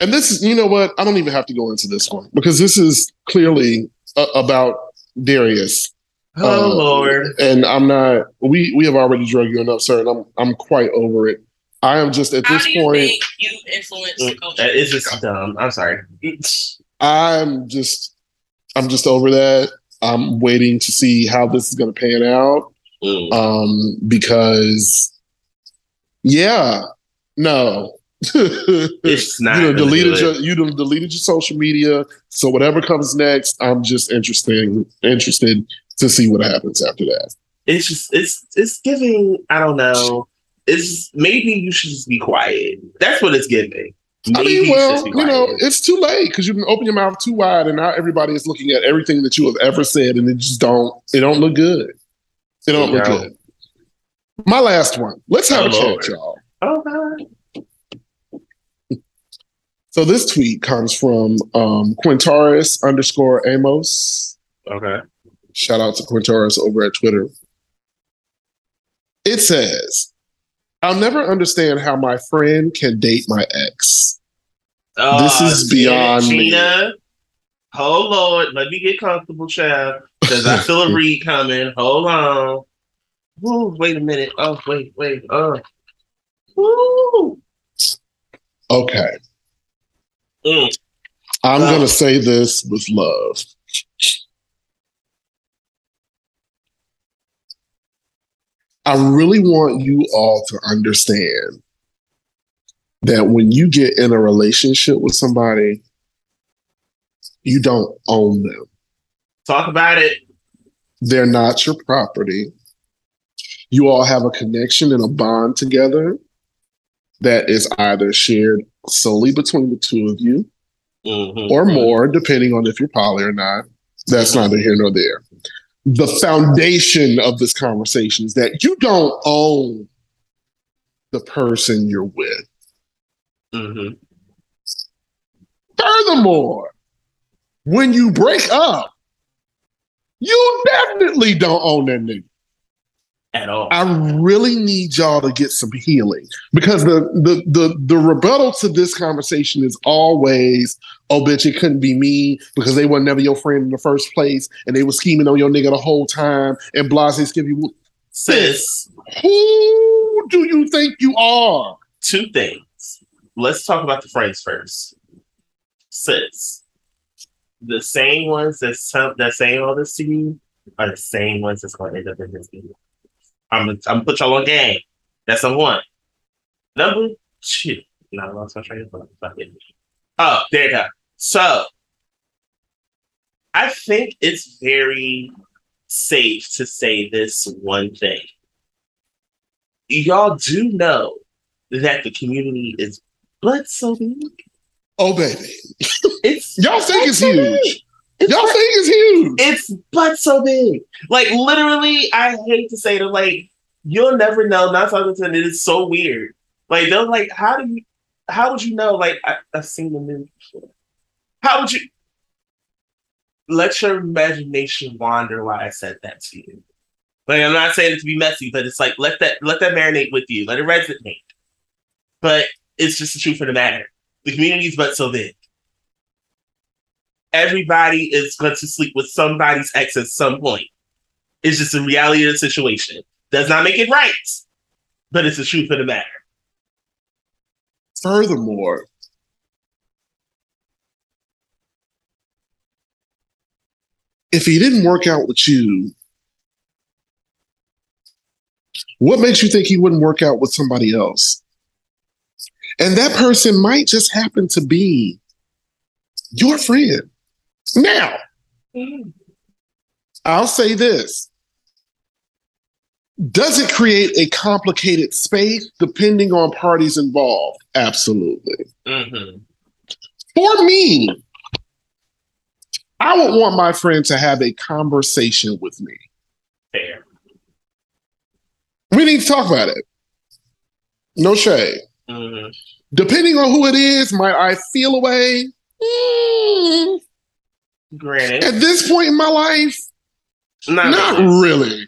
And this is, you know what? I don't even have to go into this one because this is clearly about Darius. Oh, Lord. And I'm not, we have already drug you enough, sir, and I'm quite over it. I am just at this point. Think you influenced the culture? That is just dumb. I'm sorry. I'm just over that. I'm waiting to see how this is going to pan out. Because, yeah, no. It's not. You deleted your social media, so whatever comes next, I'm just interested to see what happens after that. It's just it's giving. I don't know. It's maybe you should just be quiet. That's what it's giving. Maybe it's too late because you can open your mouth too wide, and now everybody is looking at everything that you have ever said, and it just don't look good. It don't look good. My last one. Let's have a chat, y'all. Oh God. So this tweet comes from Quintaris _Amos. Okay. Shout out to Quintaris over at Twitter. It says, I'll never understand how my friend can date my ex. Oh, this is beyond Gina. Me. Hold on. Let me get comfortable, child. Because I feel a read coming. Hold on. Ooh, wait a minute. Oh, wait. Oh. Ooh. Okay. I'm going to say this with love. I really want you all to understand that when you get in a relationship with somebody, you don't own them. Talk about it. They're not your property. You all have a connection and a bond together that is either shared solely between the two of you, or more, depending on if you're poly or not. That's neither here nor there. The foundation of this conversation is that you don't own the person you're with. Furthermore, when you break up, you definitely don't own that nigga. At all. I really need y'all to get some healing because the rebuttal to this conversation is always, oh bitch, it couldn't be me because they were never your friend in the first place and they were scheming on your nigga the whole time and Blase's give you sis. Who do you think you are? Two things. Let's talk about the friends first. Sis, the same ones that saying all this to you are the same ones that's going to end up in this video. I'm gonna put y'all on game. That's number one. Number two. No, I lost my train of thought. Oh, there you go. So, I think it's very safe to say this one thing. Y'all do know that the community is blood so big. Oh, baby. Y'all think it's huge. Y'all think it's huge. It's butt so big. Like, literally, I hate to say that, like, you'll never know. Not talking to them, it is so weird. Like, they're like, how would you know? Like, I've seen the movie before. How would you? Let your imagination wander why I said that to you. Like, I'm not saying it to be messy, but it's like, let that marinate with you. Let it resonate. But it's just the truth of the matter. The community's butt so big. Everybody is going to sleep with somebody's ex at some point. It's just the reality of the situation. Does not make it right. but it's the truth of the matter. Furthermore, if he didn't work out with you, what makes you think he wouldn't work out with somebody else? And that person might just happen to be your friend. Now, I'll say this. Does it create a complicated space depending on parties involved? Absolutely. Mm-hmm. For me, I would want my friend to have a conversation with me. Fair. We need to talk about it. No shade. Mm-hmm. Depending on who it is, might I feel a way? Granted. At this point in my life, not really.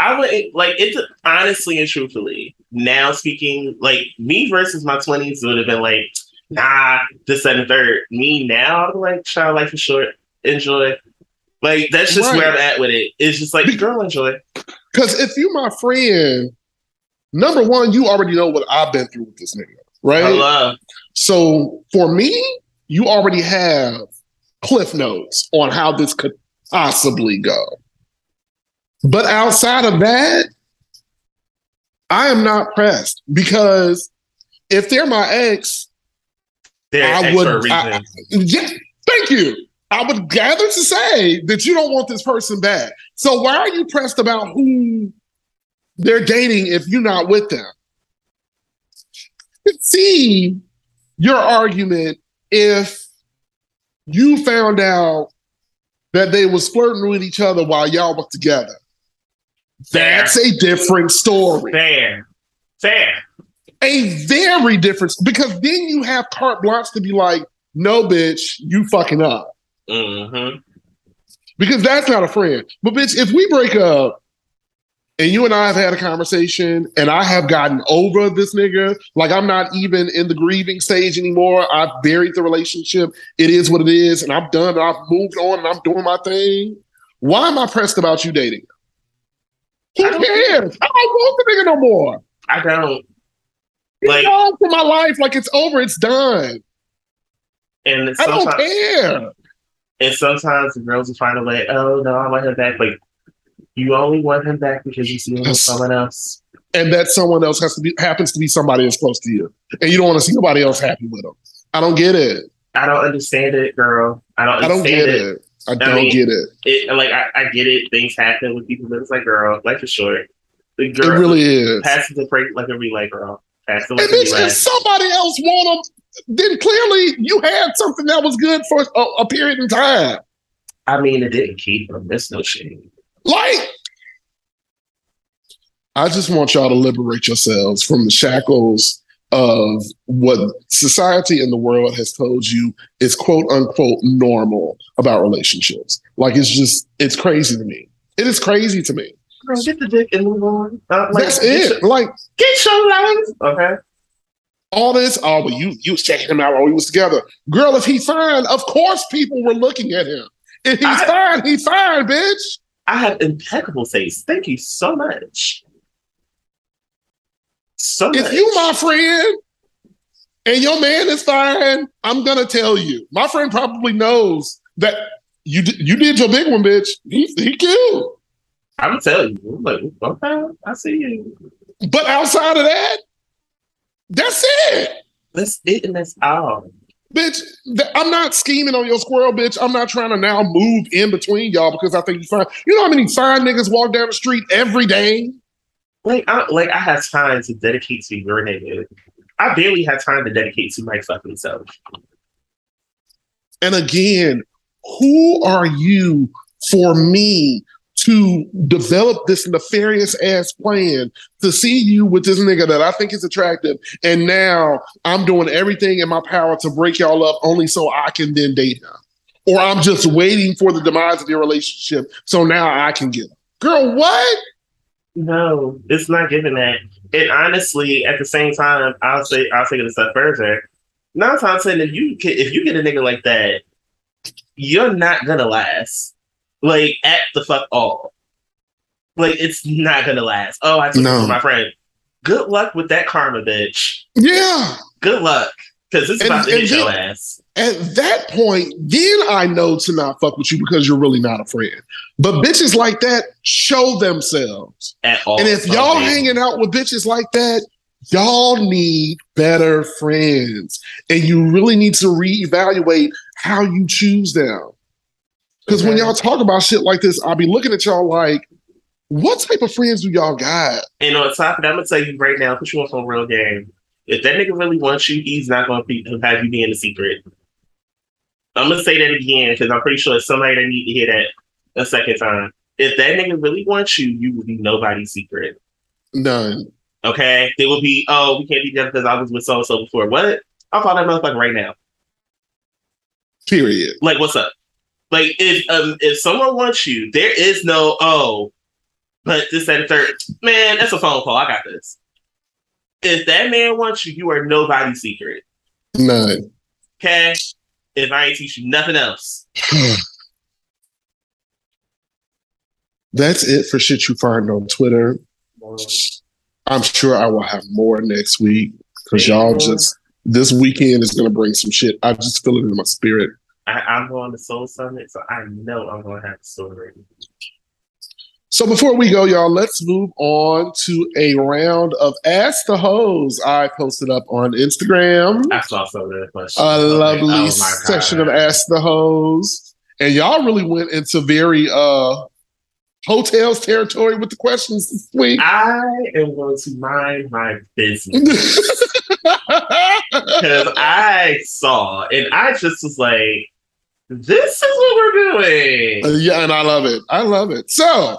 I would, like, it's honestly and truthfully, now speaking, like, me versus my 20s would have been like, nah, this and third. Me now, I'm like, child life is short. Enjoy. Like, that's just right. Where I'm at with it. It's just like, girl, enjoy. Because if you my friend, number one, you already know what I've been through with this nigga, right? I love. So, for me, you already have cliff notes on how this could possibly go. But outside of that, I am not pressed, because if they're my ex, thank you. I would gather to say that you don't want this person back. So why are you pressed about who they're dating if you're not with them? I could see your argument if you found out that they was flirting with each other while y'all was together. That's a different story. Fair. A very different, because then you have carte blanche to be like, no, bitch, you fucking up. Mm-hmm. Because that's not a friend. But bitch, if we break up and you and I have had a conversation and I have gotten over this nigga, like I'm not even in the grieving stage anymore. I've buried the relationship. It is what it is. And I'm done. I've moved on and I'm doing my thing. Why am I pressed about you dating? Who cares? I don't want the nigga no more. I don't. Like, it's all for my life. Like, it's over. It's done. And I don't care. And sometimes the girls will find a way, oh, no, I want him back. Like, you only want him back because you see him with someone else. And that someone else happens to be somebody that's close to you. And you don't want to see nobody else happy with them. I don't get it. I don't understand it, girl. I don't get it. I don't get it. I get it. Things happen with people, but it's like, girl, life is short. The girl, it really is. Passes the break like a relay, girl. If somebody else want them, then clearly you had something that was good for a period in time. I mean, it didn't keep them. That's no shame. Like, I just want y'all to liberate yourselves from the shackles of what society and the world has told you is quote unquote normal about relationships. Like, it's crazy to me. It is crazy to me. Girl, get the dick and move on. That's it. Get your lines. Okay. All this, you was checking him out while we was together. Girl, if he's fine, of course people were looking at him. If he's fine, bitch. I have impeccable taste. Thank you so much. If you my friend and your man is fine, I'm going to tell you. My friend probably knows that you did your big one, bitch. He cute. I'm telling you. I'm like, okay, I see you. But outside of that, that's it. That's it and that's all. Bitch, I'm not scheming on your squirrel, bitch. I'm not trying to now move in between y'all because I think you're fine. You know how many fine niggas walk down the street every day? I have time to dedicate to your nigga. I barely have time to dedicate to my fucking self. And again, who are you for me to develop this nefarious-ass plan to see you with this nigga that I think is attractive, and now I'm doing everything in my power to break y'all up only so I can then date him? Or I'm just waiting for the demise of your relationship so now I can get him. Girl, what? No, it's not giving that. And honestly, at the same time, I'll say it a step further. 9 times out of 10, if you get a nigga like that, you're not gonna last. Like, at the fuck all. Like, it's not gonna last. Oh, I took it to my friend. Good luck with that karma, bitch. Yeah. Good luck. Because it's about to hit your ass. At that point, then I know to not fuck with you because you're really not a friend. But bitches like that show themselves. At all. And if y'all hanging out with bitches like that, y'all need better friends. And you really need to reevaluate how you choose them. Because when y'all talk about shit like this, I'll be looking at y'all like, what type of friends do y'all got? And on top of that, I'm going to tell you right now, put you on some real game. If that nigga really wants you, he's not going to have you be in the secret. I'm going to say that again, because I'm pretty sure it's somebody that need to hear that a second time. If that nigga really wants you, you will be nobody's secret. None. Okay? They will be, oh, we can't be together because I was with so-and-so before. What? I'll call that motherfucker right now. Period. Like, what's up? Like, if someone wants you, there is no, oh, but this, that, and third. Man, that's a phone call. I got this. If that man wants you, you are nobody's secret. None. Okay? If I ain't teach you nothing else. That's it for shit you find on Twitter. I'm sure I will have more next week. Because y'all just, this weekend is going to bring some shit. I just feel it in my spirit. I'm going to Soul Summit, so I know I'm going to have a story. So before we go, y'all, let's move on to a round of Ask the Hoes. I posted up on Instagram. I saw some of that question. A lovely section of Ask the Hoes. And y'all really went into very hotels territory with the questions this week. I am going to mind my business. Because I saw, and I just was like, this is what we're doing. Yeah, and I love it. I love it. So,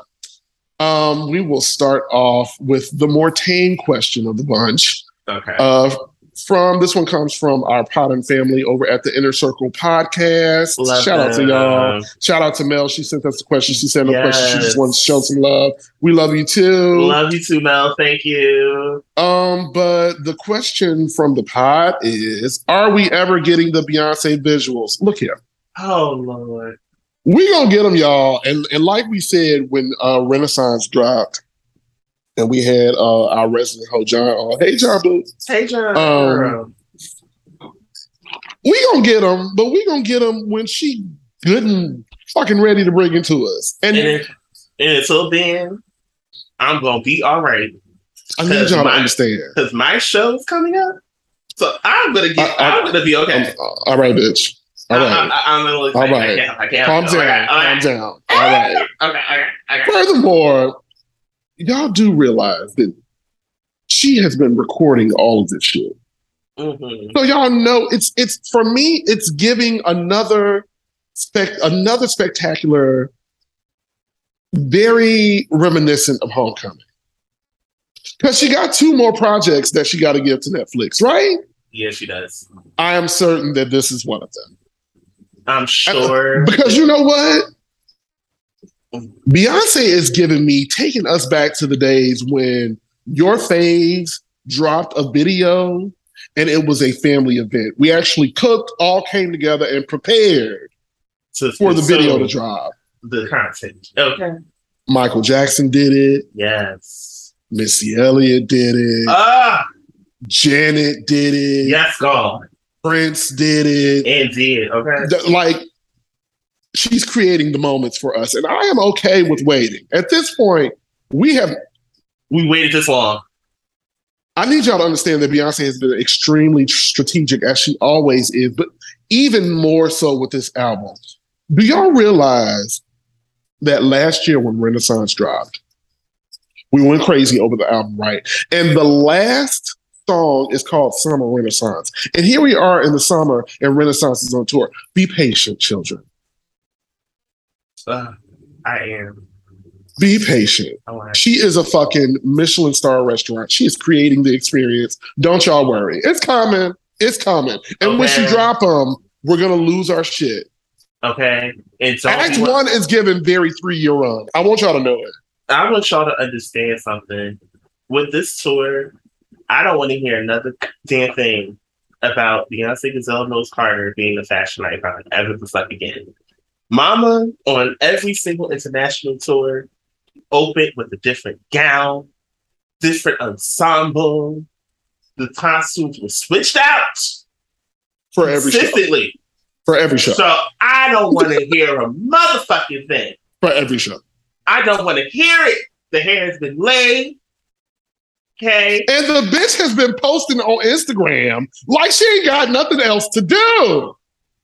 we will start off with the more tame question of the bunch. Okay. From this one comes from our pod and family over at the Inner Circle Podcast. Love Shout out to y'all. Shout out to Mel. She sent us the question. She sent a question. She just wants to show some love. We love you too. Love you too, Mel. Thank you. But the question from the pod is: are we ever getting the Beyoncé visuals? Look here. Oh Lord. We gonna get them, y'all. And like we said when Renaissance dropped. And we had our resident ho John on. Hey, John, boo. Hey, John. We gonna get him, but we gonna get him when she good and fucking ready to bring into us. And until then, I'm gonna be all right. I need y'all to understand because my show's coming up, so I'm gonna be okay. All right, bitch. All right. I can't. Calm down. All right. Okay. Furthermore. Y'all do realize that she has been recording all of this shit. Mm-hmm. So y'all know it's for me, it's giving another spectacular, very reminiscent of Homecoming. Because she got two more projects that she got to give to Netflix, right? Yeah, she does. I am certain that this is one of them. I'm sure. Because you know what? Beyonce is giving me, taking us back to the days when your faves dropped a video and it was a family event. We actually cooked, all came together and prepared for the video to drop. The content. Okay. Michael Jackson did it. Yes. Missy Elliott did it. Janet did it. Yes, God. Prince did it. And did. Okay. She's creating the moments for us, and I am okay with waiting. At this point, we waited this long. I need y'all to understand that Beyonce has been extremely strategic, as she always is, but even more so with this album. Do y'all realize that last year when Renaissance dropped, we went crazy over the album, right? And the last song is called Summer Renaissance. And here we are in the summer, and Renaissance is on tour. Be patient, children. I am. Be patient. She is a fucking Michelin star restaurant. She is creating the experience. Don't y'all worry. It's coming. And when she drop them, we're going to lose our shit. Okay. And so Act 1 is given very 3-year run. I want y'all to know it. I want y'all to understand something. With this tour, I don't want to hear another damn thing about Beyonce Gazelle Knows Carter being a fashion icon ever the fuck again. Mama, on every single international tour, opened with a different gown, different ensemble. The costumes were switched out for every show. For every show. So I don't want to hear a motherfucking thing. For every show. I don't want to hear it. The hair has been laid. Okay. And the bitch has been posting on Instagram like she ain't got nothing else to do.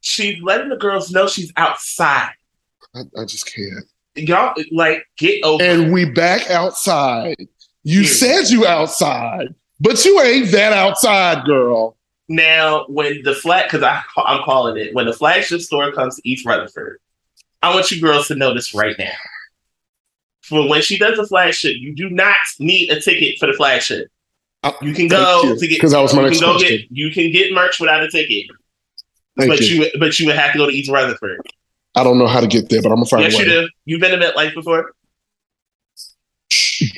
She's letting the girls know she's outside. I just can't. Y'all, like, get over it. And we back outside. You said you outside, but you ain't that outside, girl. Now, when the flag, because I'm calling it, when the flagship store comes to East Rutherford, I want you girls to know this right now. For when she does the flagship, you do not need a ticket for the flagship. You can go to get, that was my next question. You can get merch without a ticket. But you would have to go to East Rutherford. I don't know how to get there, but I'm gonna find a way. Yes, you do. You've been to MetLife before.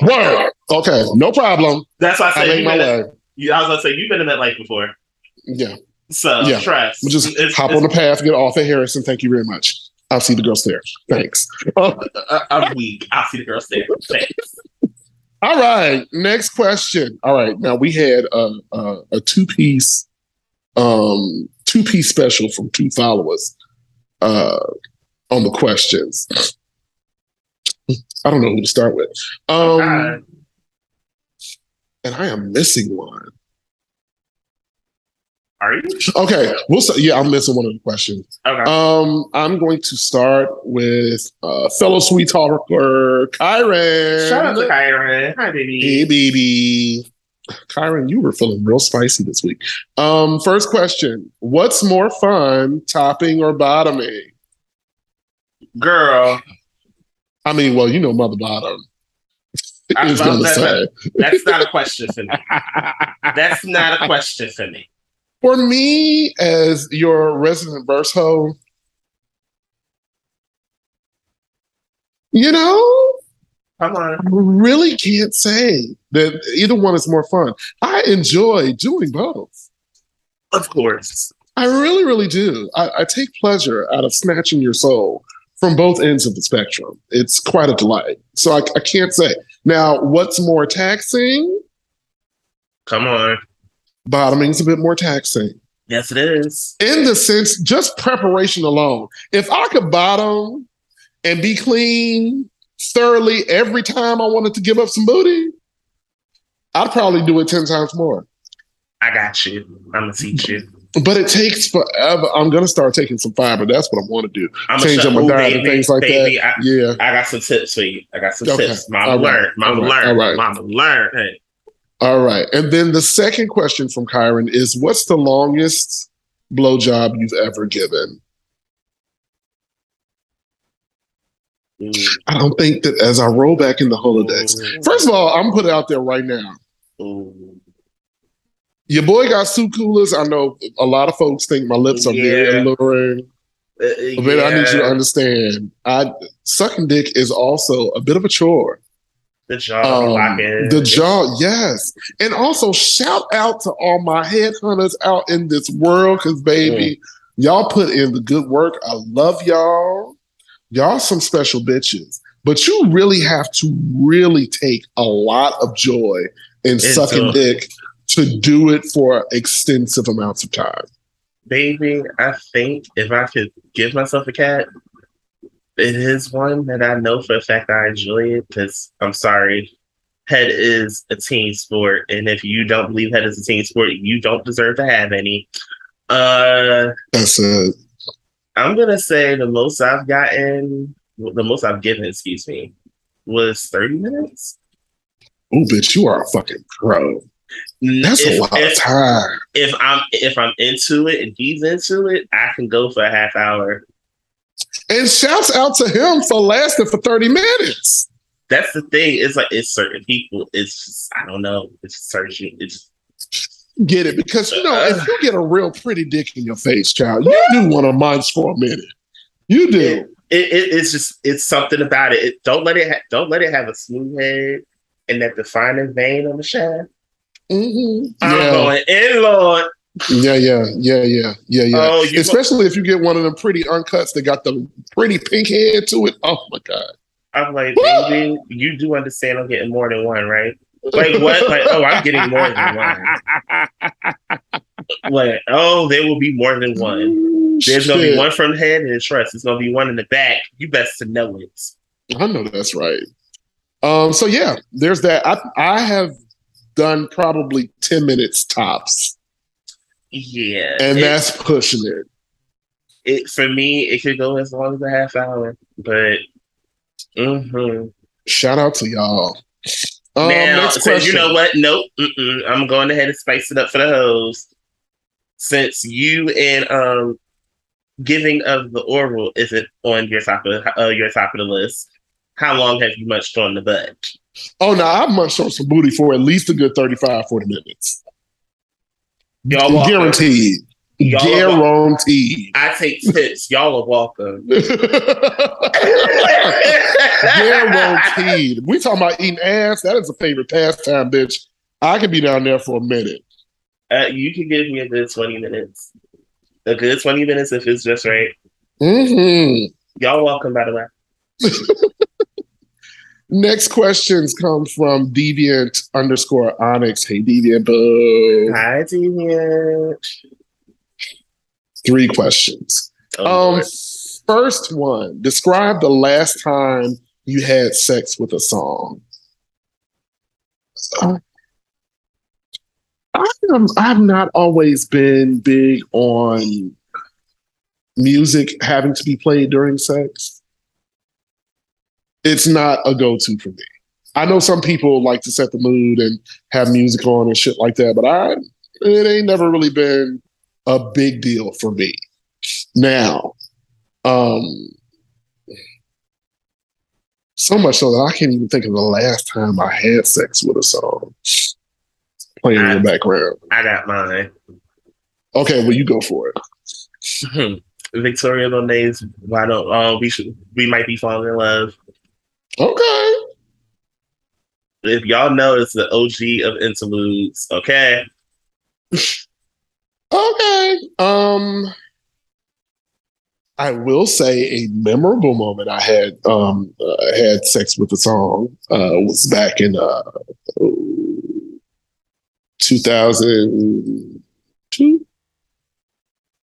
Word. Okay, no problem. That's why I say I was gonna say you've been to MetLife before. Yeah. So trust. We'll just hop on the path, get off at Harrison. Thank you very much. I'll see the girls there. Thanks. I'm weak. I'll see the girls there. Thanks. All right. Next question. All right. Now we had a two-piece special from two followers on the questions. I don't know who to start with. And I am missing one. Are you? Okay. We'll start. Yeah, I'm missing one of the questions. Okay. I'm going to start with fellow Sweet Talker, Kyron. Shout out to Kyron. Hi, baby. Hey, baby. Kyron, you were feeling real spicy this week. First question. What's more fun, topping or bottoming? Girl. I mean, well, you know mother bottom. That's not a question for me. That's not a question for me. For me, as your resident verse ho, you know, I really can't say that either one is more fun. I enjoy doing both. Of course. I really, really do. I take pleasure out of snatching your soul from both ends of the spectrum. It's quite a delight. So I can't say. Now, what's more taxing? Come on. Bottoming is a bit more taxing. Yes, it is. In the sense, just preparation alone. If I could bottom and be clean thoroughly every time I wanted to give up some booty, I'd probably do it 10 times more. I got you. I'm going to teach you. But it takes forever. I'm going to start taking some fiber. That's what I want to do. I'm change up my diet and things like that. I got some tips for you. I got some tips. Mama learn. Hey. All right. And then the second question from Kyron is, what's the longest blowjob you've ever given? I don't think that as I roll back in the holidays. First of all, I'm going to put it out there right now. Your boy got sukulas. I know a lot of folks think my lips are very alluring. But I need you to understand, sucking dick is also a bit of a chore. The jaw, the jaw, yes. And also shout out to all my headhunters out in this world, because baby, y'all put in the good work. I love y'all. Y'all some special bitches, but you really have to really take a lot of joy in sucking dick to do it for extensive amounts of time. Baby, I think if I could give myself a cat, it is one that I know for a fact I enjoy it, because I'm sorry, head is a team sport, and if you don't believe head is a team sport, you don't deserve to have any. That's it. I'm gonna say the most I've given, was 30 minutes. Oh, bitch, you are a fucking pro. That's a lot of time. If I'm into it and he's into it, I can go for a half hour. And shouts out to him for lasting for 30 minutes. That's the thing. It's like, it's certain people. It's just, I don't know. It's searching. It's get it. Because, you know, if you get a real pretty dick in your face, child, you do want to munch for a minute. You do. It's something about it. Don't let it have a smooth head and that defining vein on the shaft. Mm-hmm. I'm going in, Lord. Yeah. Oh, especially if you get one of them pretty uncuts that got the pretty pink head to it. Oh my God. I'm like, baby, you do understand I'm getting more than one, right? Like what? Like, oh, I'm getting more than one. Like, oh, there will be more than one. Ooh, there's going to be one from the head and the chest. There's going to be one in the back. You best to know it. I know that's right. So yeah, there's that. I have done probably 10 minutes tops. Yeah. And that's pushing it. It for me, it could go as long as a half hour, but shout out to y'all. Now, next question. So you know what? Nope. I'm going ahead and spice it up for the hoes. Since you and giving of the oral isn't on your top of the list, how long have you munched on the butt? Oh, no, I've munched on some booty for at least a good 35, 40 minutes. Y'all guaranteed. Y'all guaranteed. I take tips. Y'all are welcome. Guaranteed. We talking about eating ass. That is a favorite pastime, bitch. I could be down there for a minute. You can give me a good 20 minutes. A good 20 minutes if it's just right. Mm-hmm. Y'all welcome, by the way. Next questions come from Deviant_Onyx. Hey, Deviant, boo. Hi, Deviant. 3 questions. Oh, first one, describe the last time you had sex with a song. I've not always been big on music having to be played during sex. It's not a go-to for me. I know some people like to set the mood and have music on and shit like that, but it ain't never really been a big deal for me. Now, so much so that I can't even think of the last time I had sex with a song playing in the background. I got mine. Okay, well, you go for it. Victoria Moné's "Why Don't We Might Be Falling in Love." Okay. If y'all know, it's the OG of interludes. Okay. Okay. I will say a memorable moment I had had sex with a song was back in 2002?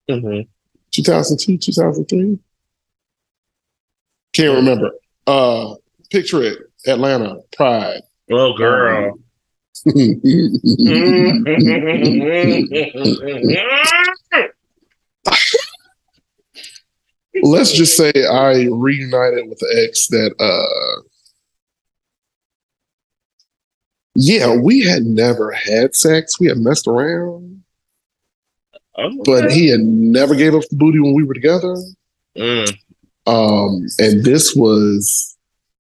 Mm-hmm. 2002, 2003? Can't remember. Picture it. Atlanta, Pride. Oh, girl. Let's just say I reunited with the ex that, we had never had sex. We had messed around, but he had never gave us the booty when we were together. Mm. And this was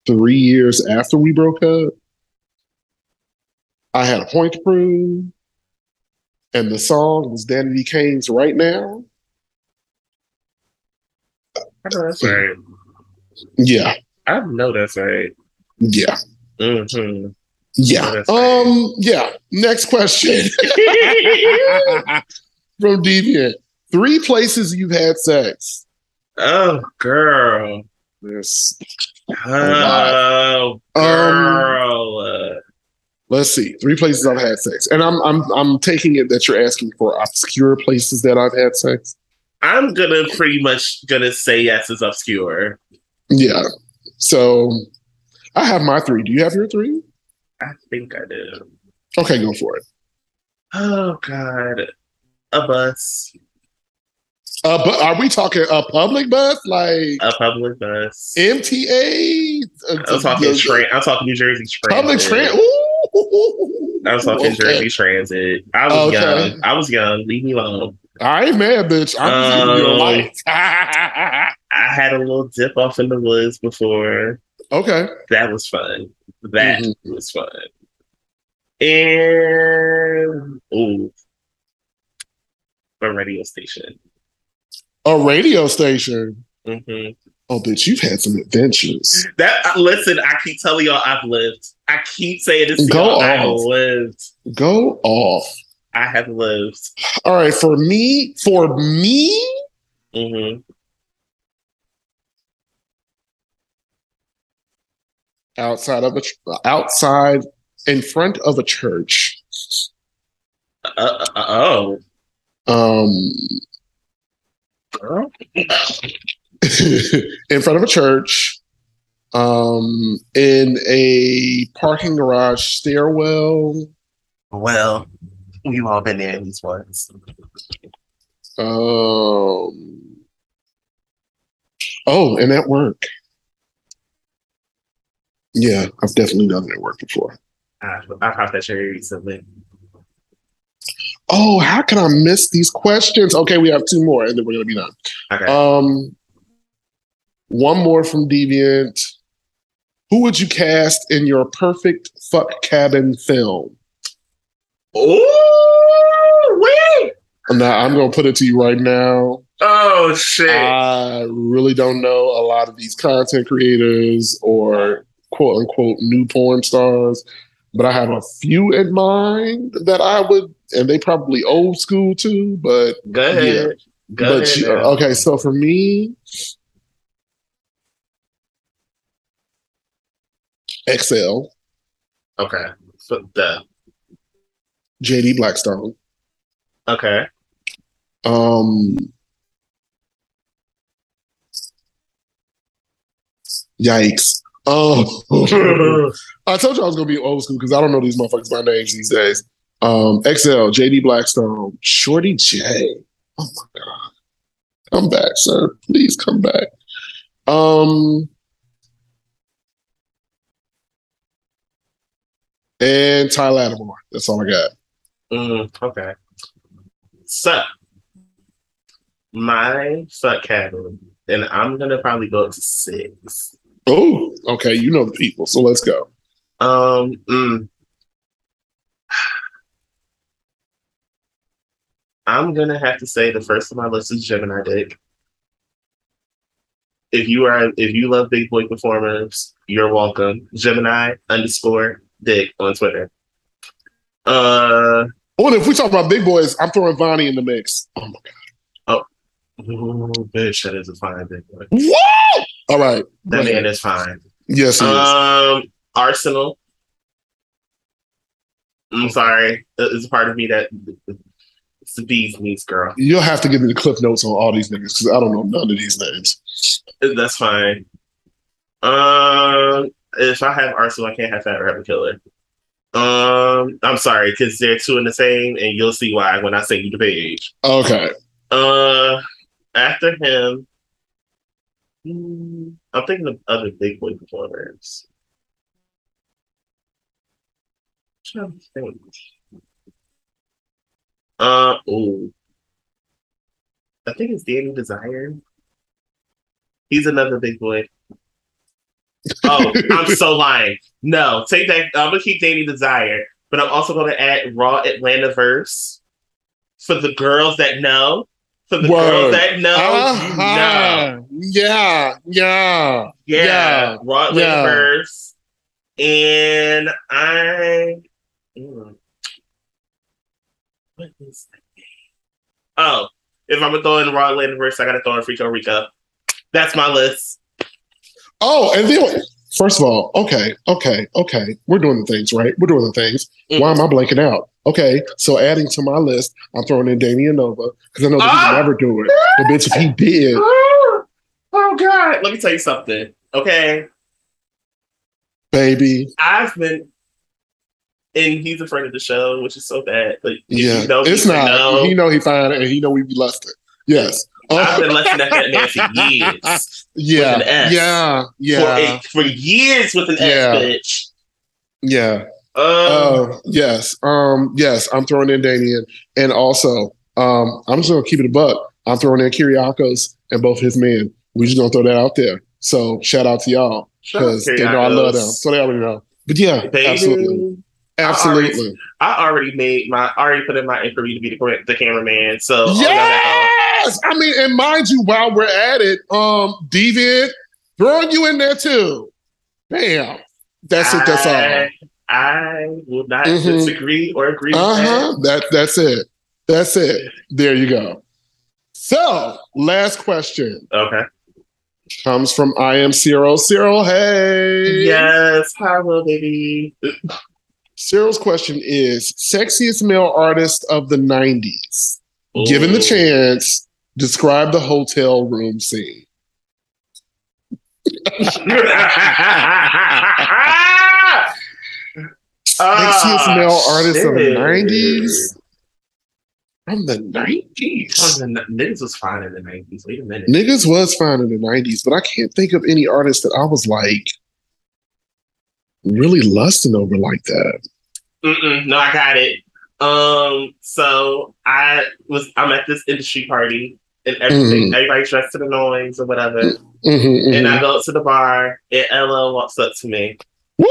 3 years after we broke up. I had a point to prove, and the song was Danny Kane's "Right Now." I know that's right. Yeah. I know that's right. Yeah. Mm-hmm. Yeah. That's right. Yeah. Next question. From Deviant. 3 places you've had sex. Oh, girl. There's girl. Let's see. 3 places I've had sex. And I'm taking it that you're asking for obscure places that I've had sex. I'm gonna pretty much gonna say yes is obscure. Yeah. So I have my 3. Do you have your 3? I think I do. Okay, go for it. Oh God. A bus. But are we talking a public bus? Like a public bus. MTA? I'm talking train. I'm talking New Jersey train. Public train. Ooh. I was talking Jersey Transit. I was young. I was young. Leave me alone. I ain't mad, bitch. I'm just your life. I had a little dip off in the woods before. Okay. That was fun. That was fun. And a radio station. A radio station? Mm-hmm. Oh, bitch, you've had some adventures. Listen, I keep telling y'all I've lived. I keep saying this to y'all. I've lived. Go off. I have lived. All right, for me? Mm-hmm. Outside in front of a church. Girl. In front of a church, in a parking garage stairwell. Well, we've all been there at least once. Oh, and at work. Yeah, I've definitely done it at work before. I popped that cherry recently. Oh, how can I miss these questions? Okay, we have two more, and then we're going to be done. Okay. One more from Deviant. Who would you cast in your perfect fuck cabin film? Ooh, wait! Now, I'm going to put it to you right now. Oh, shit. I really don't know a lot of these content creators or quote-unquote new porn stars, but I have a few in mind that I would, and they probably old school too, but go ahead. Yeah. Go ahead. Okay, so for me, XL. Okay. So the JD Blackstone. Okay. Yikes. Oh, I told you I was gonna be old school because I don't know these motherfuckers by names these days. XL, JD Blackstone, Shorty J. Oh my god, come back, sir! Please come back. And Ty Lattimore. That's all I got. Okay. So my fuck cabin, and I'm gonna probably go up to 6. Oh, okay. You know the people, so let's go. I'm gonna have to say the first on my list is Gemini Dick. If you love big boy performers, you're welcome. Gemini_Dick on Twitter. Well, if we talk about big boys, I'm throwing Vonnie in the mix. Oh my god. Oh, bitch, that is a fine big boy. What? All right. That man is fine. Yes, he is. Arsenal. I'm sorry. It's a part of me that it's the bee's knees, girl. You'll have to give me the cliff notes on all these niggas because I don't know none of these names. That's fine. If I have Arsenal, I can't have Fat Rabbit Killer. I'm sorry, because they're two in the same, and you'll see why when I send you the page. Okay. After him, I'm thinking of other big boy performers. I'm trying to think. I think it's Danny Desire. He's another big boy. Oh, I'm so lying. No, take that. I'm gonna keep Danny Desire, but I'm also gonna add Raw Atlanta Verse for the girls that know. For the girls that know, you know. Yeah. Raw Atlanta Verse, and I. What is that name? Oh, if I'm gonna throw in Raw Atlanta Verse, I gotta throw in Frico Rico. That's my list. Oh, and then first of all, okay. We're doing the things, right? Mm-hmm. Why am I blanking out? Okay, so adding to my list, I'm throwing in Damianova because I know that he never do it. But bitch, if he did, oh god, let me tell you something, okay, baby. And he's a friend of the show, which is so bad. But you know, it's not. He know he fine, and he know we be lusted. Yes. I've been lusting at that man for years. Yeah. With an S. Yeah. For years with an S, bitch. Yeah. Yes. Yes. I'm throwing in Damien, and also I'm just gonna keep it a buck. I'm throwing in Kyriakos and both his men. We just gonna throw that out there. So shout out to y'all because they know I love them. So they already know. But yeah, baby. Absolutely. I already put in my inquiry to be the cameraman. So yes, I mean, and mind you, while we're at it, Deviant, throwing you in there too. Damn, that's it. That's all. I will not disagree or agree with that. That's it. There you go. So, last question. Okay. Comes from I am Cyril. Hey. Yes. Hi, little baby. Cyril's question is, sexiest male artist of the 90s. Ooh. Given the chance, describe the hotel room scene. Sexiest male artist of the 90s. From the 90s. Niggas was fine in the 90s. Wait a minute. Niggas was fine in the 90s, but I can't think of any artist that I was like really lusting over like that. No, I got it. So I'm at this industry party and everything. Mm-hmm. Everybody's dressed to the noise or whatever. Mm-hmm, mm-hmm. And I go up to the bar and LL walks up to me. Woo!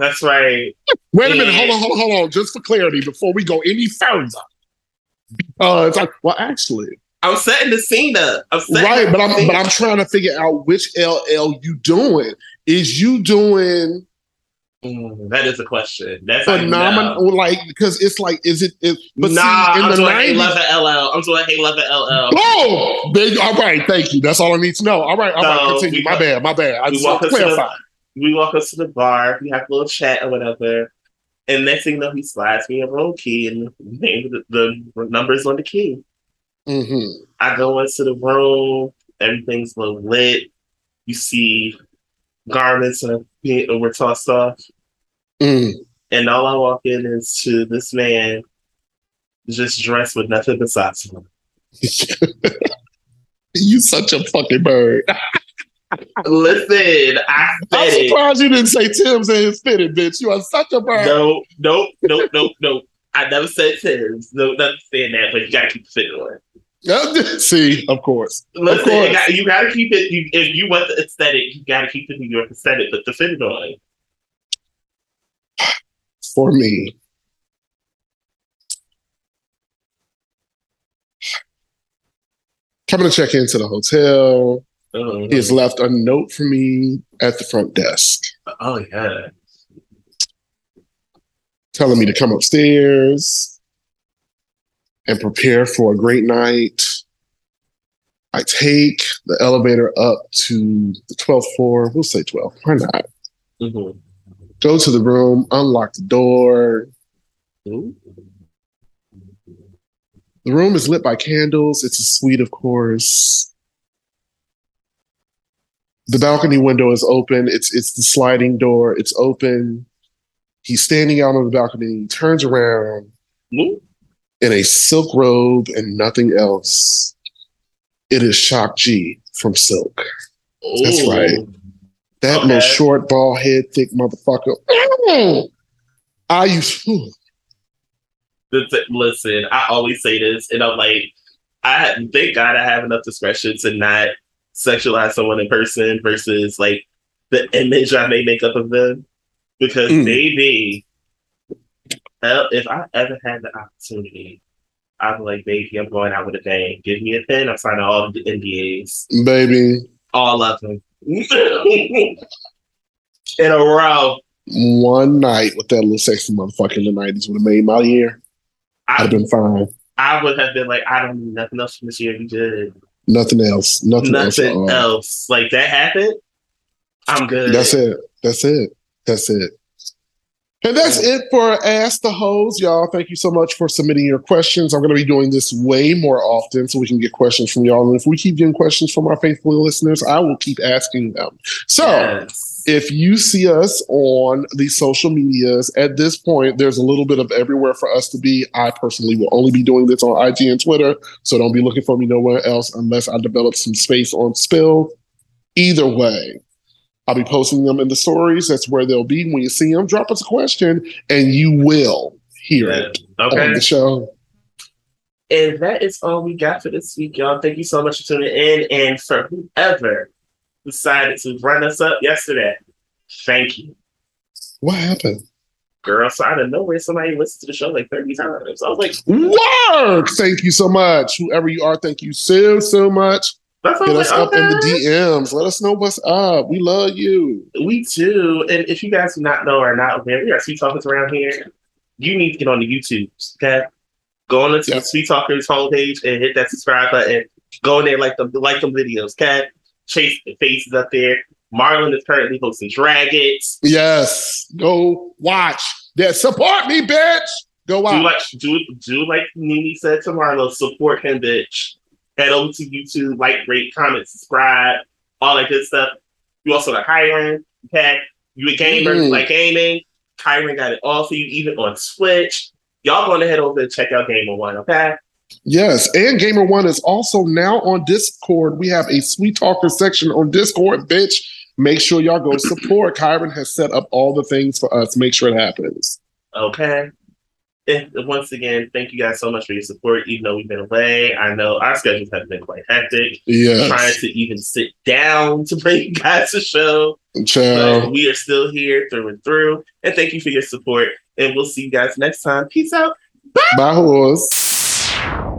That's right. Wait a minute. Hold on. Just for clarity, before we go any further. I'm setting the scene up. I'm trying to figure out which LL you doing. Is you doing? That is a question. That's phenomenal. Like, because it's like, I'm doing Hey Love It LL. I'm doing Hey Love It LL. Oh, big. All right. Thank you. That's all I need to know. All right. Continue. My bad. I just want to clarify. We walk up to the bar. We have a little chat or whatever. And next thing you know, he slides me a room key and the numbers on the key. Mm-hmm. I go into the room. Everything's well lit. You see garments and we're tossed off. Mm. And all I walk in is to this man just dressed with nothing besides him. You such a fucking bird. Listen, I'm surprised you didn't say Tim's and his fitted, bitch. You are such a bird. No. I never said Tim's. No, nothing saying that, but you gotta keep the fit on. See, of course. Listen, you gotta keep it. If you want the aesthetic, you gotta keep the New York aesthetic, but the fitted on. For me, coming to check into the hotel. Oh, he has left a note for me at the front desk. Oh, yeah. Telling me to come upstairs and prepare for a great night. I take the elevator up to the 12th floor. We'll say 12. Why not? Mm-hmm. Go to the room, unlock the door. Ooh. The room is lit by candles. It's a suite, of course. The balcony window is open. It's the sliding door. It's open. He's standing out on the balcony. He turns around in a silk robe and nothing else. It is Shock G from Silk. Ooh. That's right. That little short, bald head, thick motherfucker. Ooh. Listen, I always say this, and I'm like, thank God I have enough discretion to not sexualize someone in person versus like the image I may make up of them, because baby, if I ever had the opportunity, I'd be like, baby, I'm going out with a bang. Give me a pen. I'm signing all the NDAs, baby, all of them in a row. One night with that little sexy motherfucker in the 90s would have made my year. I'd have been fine. I would have been like, I don't need nothing else from this year. You did. Nothing else. Like that happened. I'm good. That's it. And that's it for Ask the Hoes, y'all. Thank you so much for submitting your questions. I'm going to be doing this way more often so we can get questions from y'all. And if we keep getting questions from our faithful listeners, I will keep asking them. So if you see us on the social medias, at this point, there's a little bit of everywhere for us to be. I personally will only be doing this on IG and Twitter. So don't be looking for me nowhere else unless I develop some space on Spill. Either way, I'll be posting them in the stories. That's where they'll be. When you see them, drop us a question, and you will hear it on the show. And that is all we got for this week, y'all. Thank you so much for tuning in. And for whoever decided to run us up yesterday, thank you. What happened? Girl, so out of nowhere, somebody listened to the show like 30 times. I was like, work! Thank you so much. Whoever you are, thank you so much. Hit us up in the DMs. Let us know what's up. We love you. We do. And if you guys do not know or are not aware, we are Sweet Talkers around here. You need to get on the YouTube. Okay? Go on to the Sweet Talkers homepage and hit that subscribe button. Go in there, like them videos. Okay? Chase faces up there. Marlon is currently hosting Drag It. Yes. Go watch. Yeah, support me, bitch. Go watch. Do like Nene said to Marlon. Support him, bitch. Head over to YouTube. Like, rate, comment, subscribe. All that good stuff. You also got Kyron. Okay? You a gamer. You like gaming. Kyron got it all for you, even on Twitch. Y'all going to head over and check out Gamer One, okay? Yes, and Gamer One is also now on Discord. We have a Sweet Talkers section on Discord, bitch. Make sure y'all go support. Kyron has set up all the things for us. Make sure it happens. Okay. And once again, thank you guys so much for your support, even though we've been away. I know our schedules have been quite hectic. Yes. Trying to even sit down to bring you guys a show. But we are still here through and through. And thank you for your support. And we'll see you guys next time. Peace out. Bye. Bye, horse.